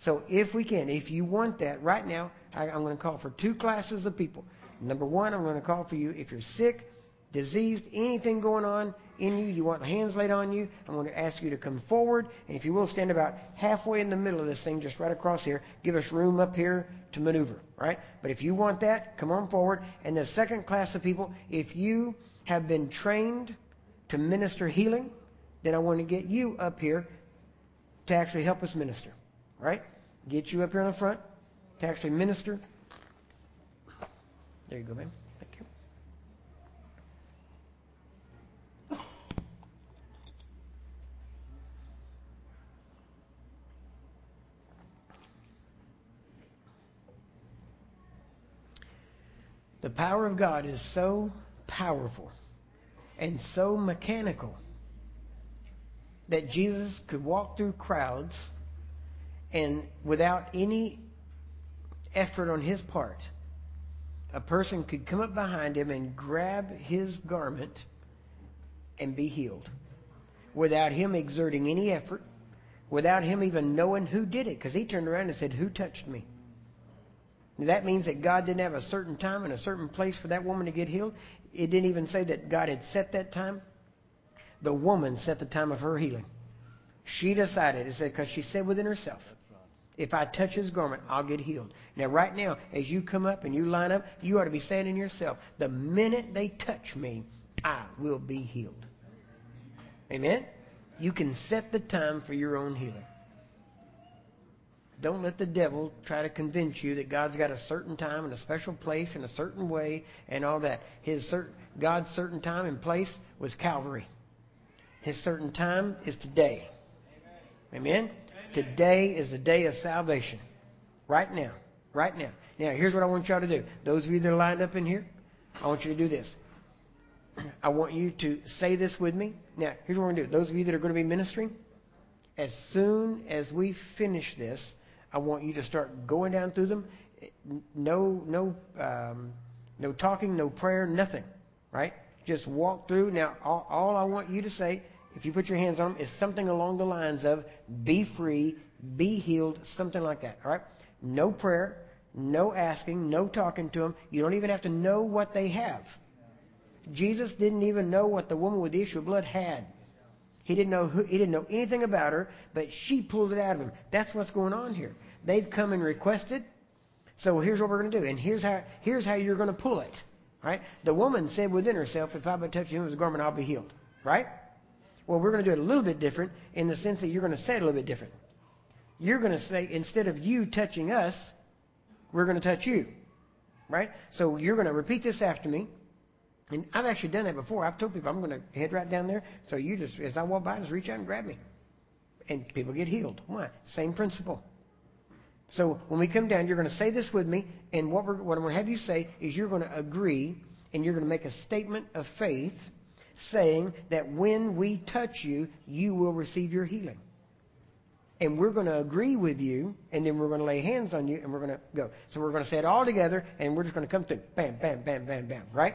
So if we can, if you want that, right now, I, I'm going to call for two classes of people. Number one, I'm going to call for you if you're sick, diseased, anything going on in you, you want hands laid on you, I'm going to ask you to come forward. And if you will, stand about halfway in the middle of this thing, just right across here. Give us room up here to maneuver, right? But if you want that, come on forward. And the second class of people, if you have been trained to minister healing, then I want to get you up here to actually help us minister. right? Get you up here in the front to actually minister. There you go, ma'am. Thank you. The power of God is so powerful and so mechanical that Jesus could walk through crowds and without any effort on his part, a person could come up behind him and grab his garment and be healed without him exerting any effort, without him even knowing who did it, because he turned around and said, "Who touched me?" That means that God didn't have a certain time and a certain place for that woman to get healed. It didn't even say that God had set that time. The woman set the time of her healing. She decided. It said, because she said within herself, "If I touch his garment, I'll get healed." Now, right now, as you come up and you line up, you ought to be saying in yourself, "The minute they touch me, I will be healed." Amen? You can set the time for your own healing. Don't let the devil try to convince you that God's got a certain time and a special place and a certain way and all that. His certain, God's certain time and place was Calvary. His certain time is today. Amen? Amen? Today is the day of salvation. Right now. Right now. Now, here's what I want y'all to do. Those of you that are lined up in here, I want you to do this. I want you to say this with me. Now, here's what we're going to do. Those of you that are going to be ministering, as soon as we finish this, I want you to start going down through them. No, no, um, no talking, no prayer, nothing. Right? Just walk through. Now, all, all I want you to say, if you put your hands on them, is something along the lines of "be free," "be healed," something like that. All right? No prayer, no asking, no talking to them. You don't even have to know what they have. Jesus didn't even know what the woman with the issue of blood had. He didn't know who, he didn't know anything about her, but she pulled it out of him. That's what's going on here. They've come and requested, so here's what we're going to do, and here's how here's how you're going to pull it. Right? The woman said within herself, "If I but touch him with his garment, I'll be healed." Right? Well, we're going to do it a little bit different in the sense that you're going to say it a little bit different. You're going to say, instead of "you touching us," we're going to touch you. Right? So you're going to repeat this after me. And I've actually done that before. I've told people, "I'm going to head right down there. So you just, as I walk by, just reach out and grab me." And people get healed. Why? Same principle. So when we come down, you're going to say this with me. And what, we're, what I'm going to have you say is you're going to agree and you're going to make a statement of faith saying that when we touch you, you will receive your healing. And we're going to agree with you, and then we're going to lay hands on you, and we're going to go. So we're going to say it all together, and we're just going to come through. Bam, bam, bam, bam, bam. Right?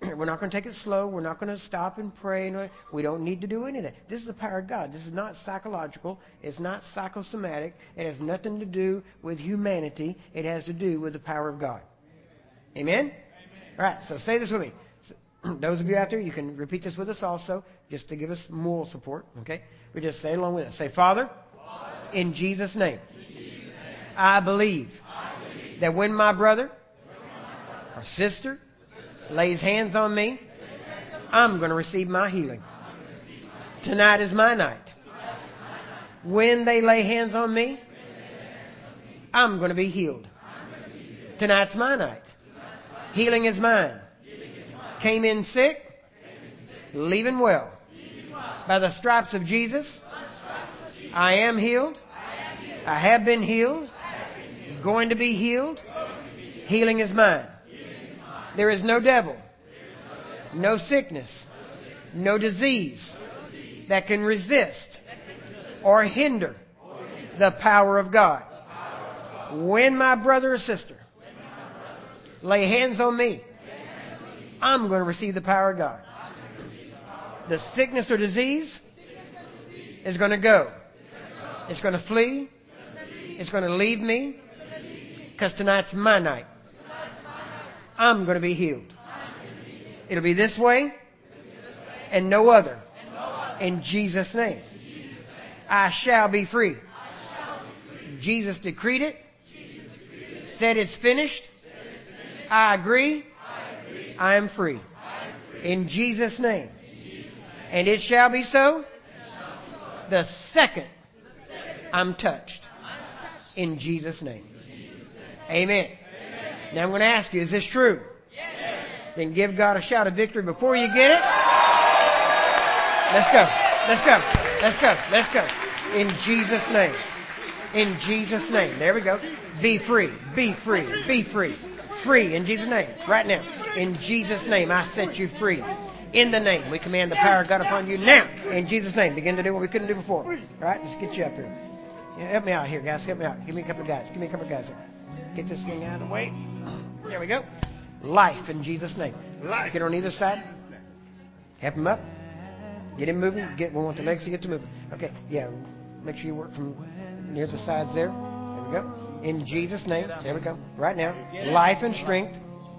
We're not going to take it slow. We're not going to stop and pray. We don't need to do any of that. This is the power of God. This is not psychological. It's not psychosomatic. It has nothing to do with humanity. It has to do with the power of God. Amen? Amen. All right, so say this with me. So, those of you out there, you can repeat this with us also, just to give us moral support. Okay? We just say along with us. Say, "Father, Father in Jesus' name, in Jesus' name I, believe I believe that when my brother, when my brother or sister lays hands on me, I'm going to receive my healing. Tonight is my night. When they lay hands on me, I'm going to be healed. Tonight's my night. Healing is mine. Came in sick, leaving well. By the stripes of Jesus, I am healed. I have been healed. Going to be healed. Healing is mine. There is no devil, no sickness, no disease that can resist or hinder the power of God. When my brother or sister lay hands on me, I'm going to receive the power of God. The sickness or disease is going to go. It's going to flee. It's going to leave me, because tonight's my night. I'm going to be healed. It'll be this way and no other. In Jesus' name, I shall be free. Jesus decreed it. Said it's finished. I agree. I am free. In Jesus' name. And it shall be so the second I'm touched." In Jesus' name. In Jesus' name. Amen. Amen. Now I'm going to ask you, is this true? Yes. Then give God a shout of victory before you get it. Let's go. Let's go. Let's go. Let's go. In Jesus' name. In Jesus' name. There we go. Be free. Be free. Be free. Free in Jesus' name. Right now. In Jesus' name, I set you free. In the name. We command the power of God upon you now. In Jesus' name. Begin to do what we couldn't do before. All right? Let's get you up here. Yeah, help me out here, guys. Help me out. Give me a couple of guys. Give me a couple of guys here. Get this thing out of the way. There we go. Life in Jesus' name. Life. Get on either side. Help him up. Get him moving. Get, we want the legs to get to moving. Okay. Yeah. Make sure you work from near the sides there. There we go. In Jesus' name. There we go. Right now. Life and strength.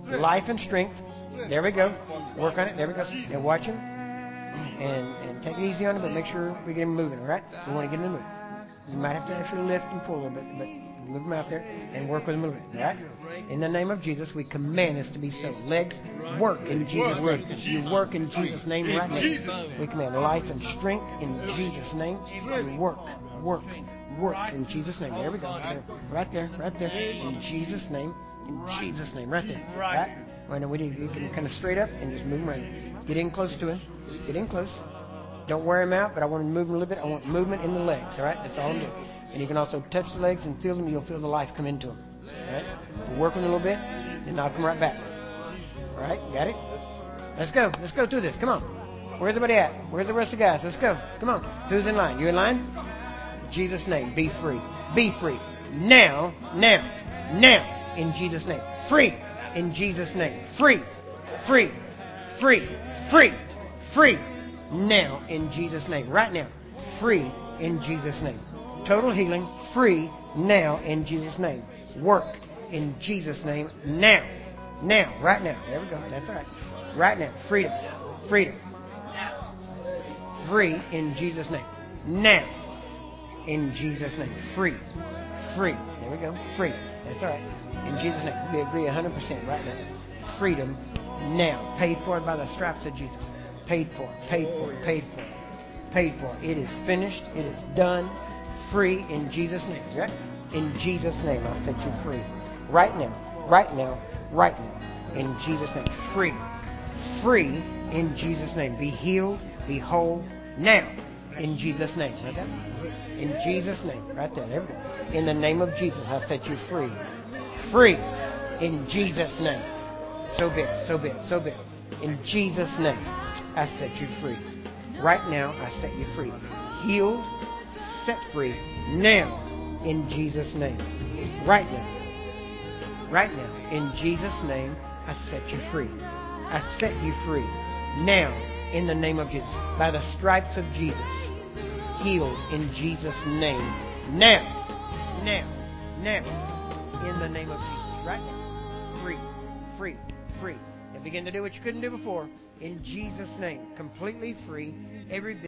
Life and strength. There we go. Work on it. There we go. Now watch him. And, and take it easy on him, but make sure we get him moving. All right? We want to get him moving. You might have to actually lift and pull a little bit, but move him out there and work with him a little bit. All right? In the name of Jesus, we command this to be so. Legs, work in Jesus' name. You work in Jesus' name right now. We command life and strength in Jesus' name. Work, work, work in Jesus' name. There we go. Right there, right there. In Jesus' name. In Jesus' name. Right there. Right? Right now, we need you can kind of straight up and just move him around. Get in close to him. Get in close. Don't wear him out, but I want to move him a little bit. I want movement in the legs, all right? That's all I'm doing. And you can also touch the legs and feel them. You'll feel the life come into them, all right? We'll work them a little bit, and I'll come right back. All right, got it? Let's go. Let's go through this. Come on. Where's everybody at? Where's the rest of the guys? Let's go. Come on. Who's in line? You in line? In Jesus' name, be free. Be free. Now, now, now, in Jesus' name. Free. In Jesus' name. Free. Free. Free. Free. Free. Now, in Jesus' name. Right now. Free in Jesus' name. Total healing. Free now in Jesus' name. Work in Jesus' name. Now. Now. Right now. There we go. That's all right. Right now. Freedom. Freedom. Free in Jesus' name. Now. In Jesus' name. Free. Free. There we go. Free. That's all right. In Jesus' name. We agree one hundred percent right now. Freedom now. Paid for by the stripes of Jesus. Paid for, paid for, paid for, paid for. It is finished. It is done. Free in Jesus' name. Right? In Jesus' name, I set you free. Right now, right now, right now. In Jesus' name. Free. Free in Jesus' name. Be healed. Be whole. Now. In Jesus' name. Right there. In Jesus' name. Right there. There we go. In the name of Jesus, I set you free. Free. In Jesus' name. So be it. So be it. So be it. In Jesus' name. I set you free. Right now, I set you free. Healed, set free, now, in Jesus' name. Right now. Right now, in Jesus' name, I set you free. I set you free, now, in the name of Jesus. By the stripes of Jesus, healed in Jesus' name. Now, now, now, in the name of Jesus. Right now. Free, free, free. And begin to do what you couldn't do before. In Jesus' name, completely free, everything.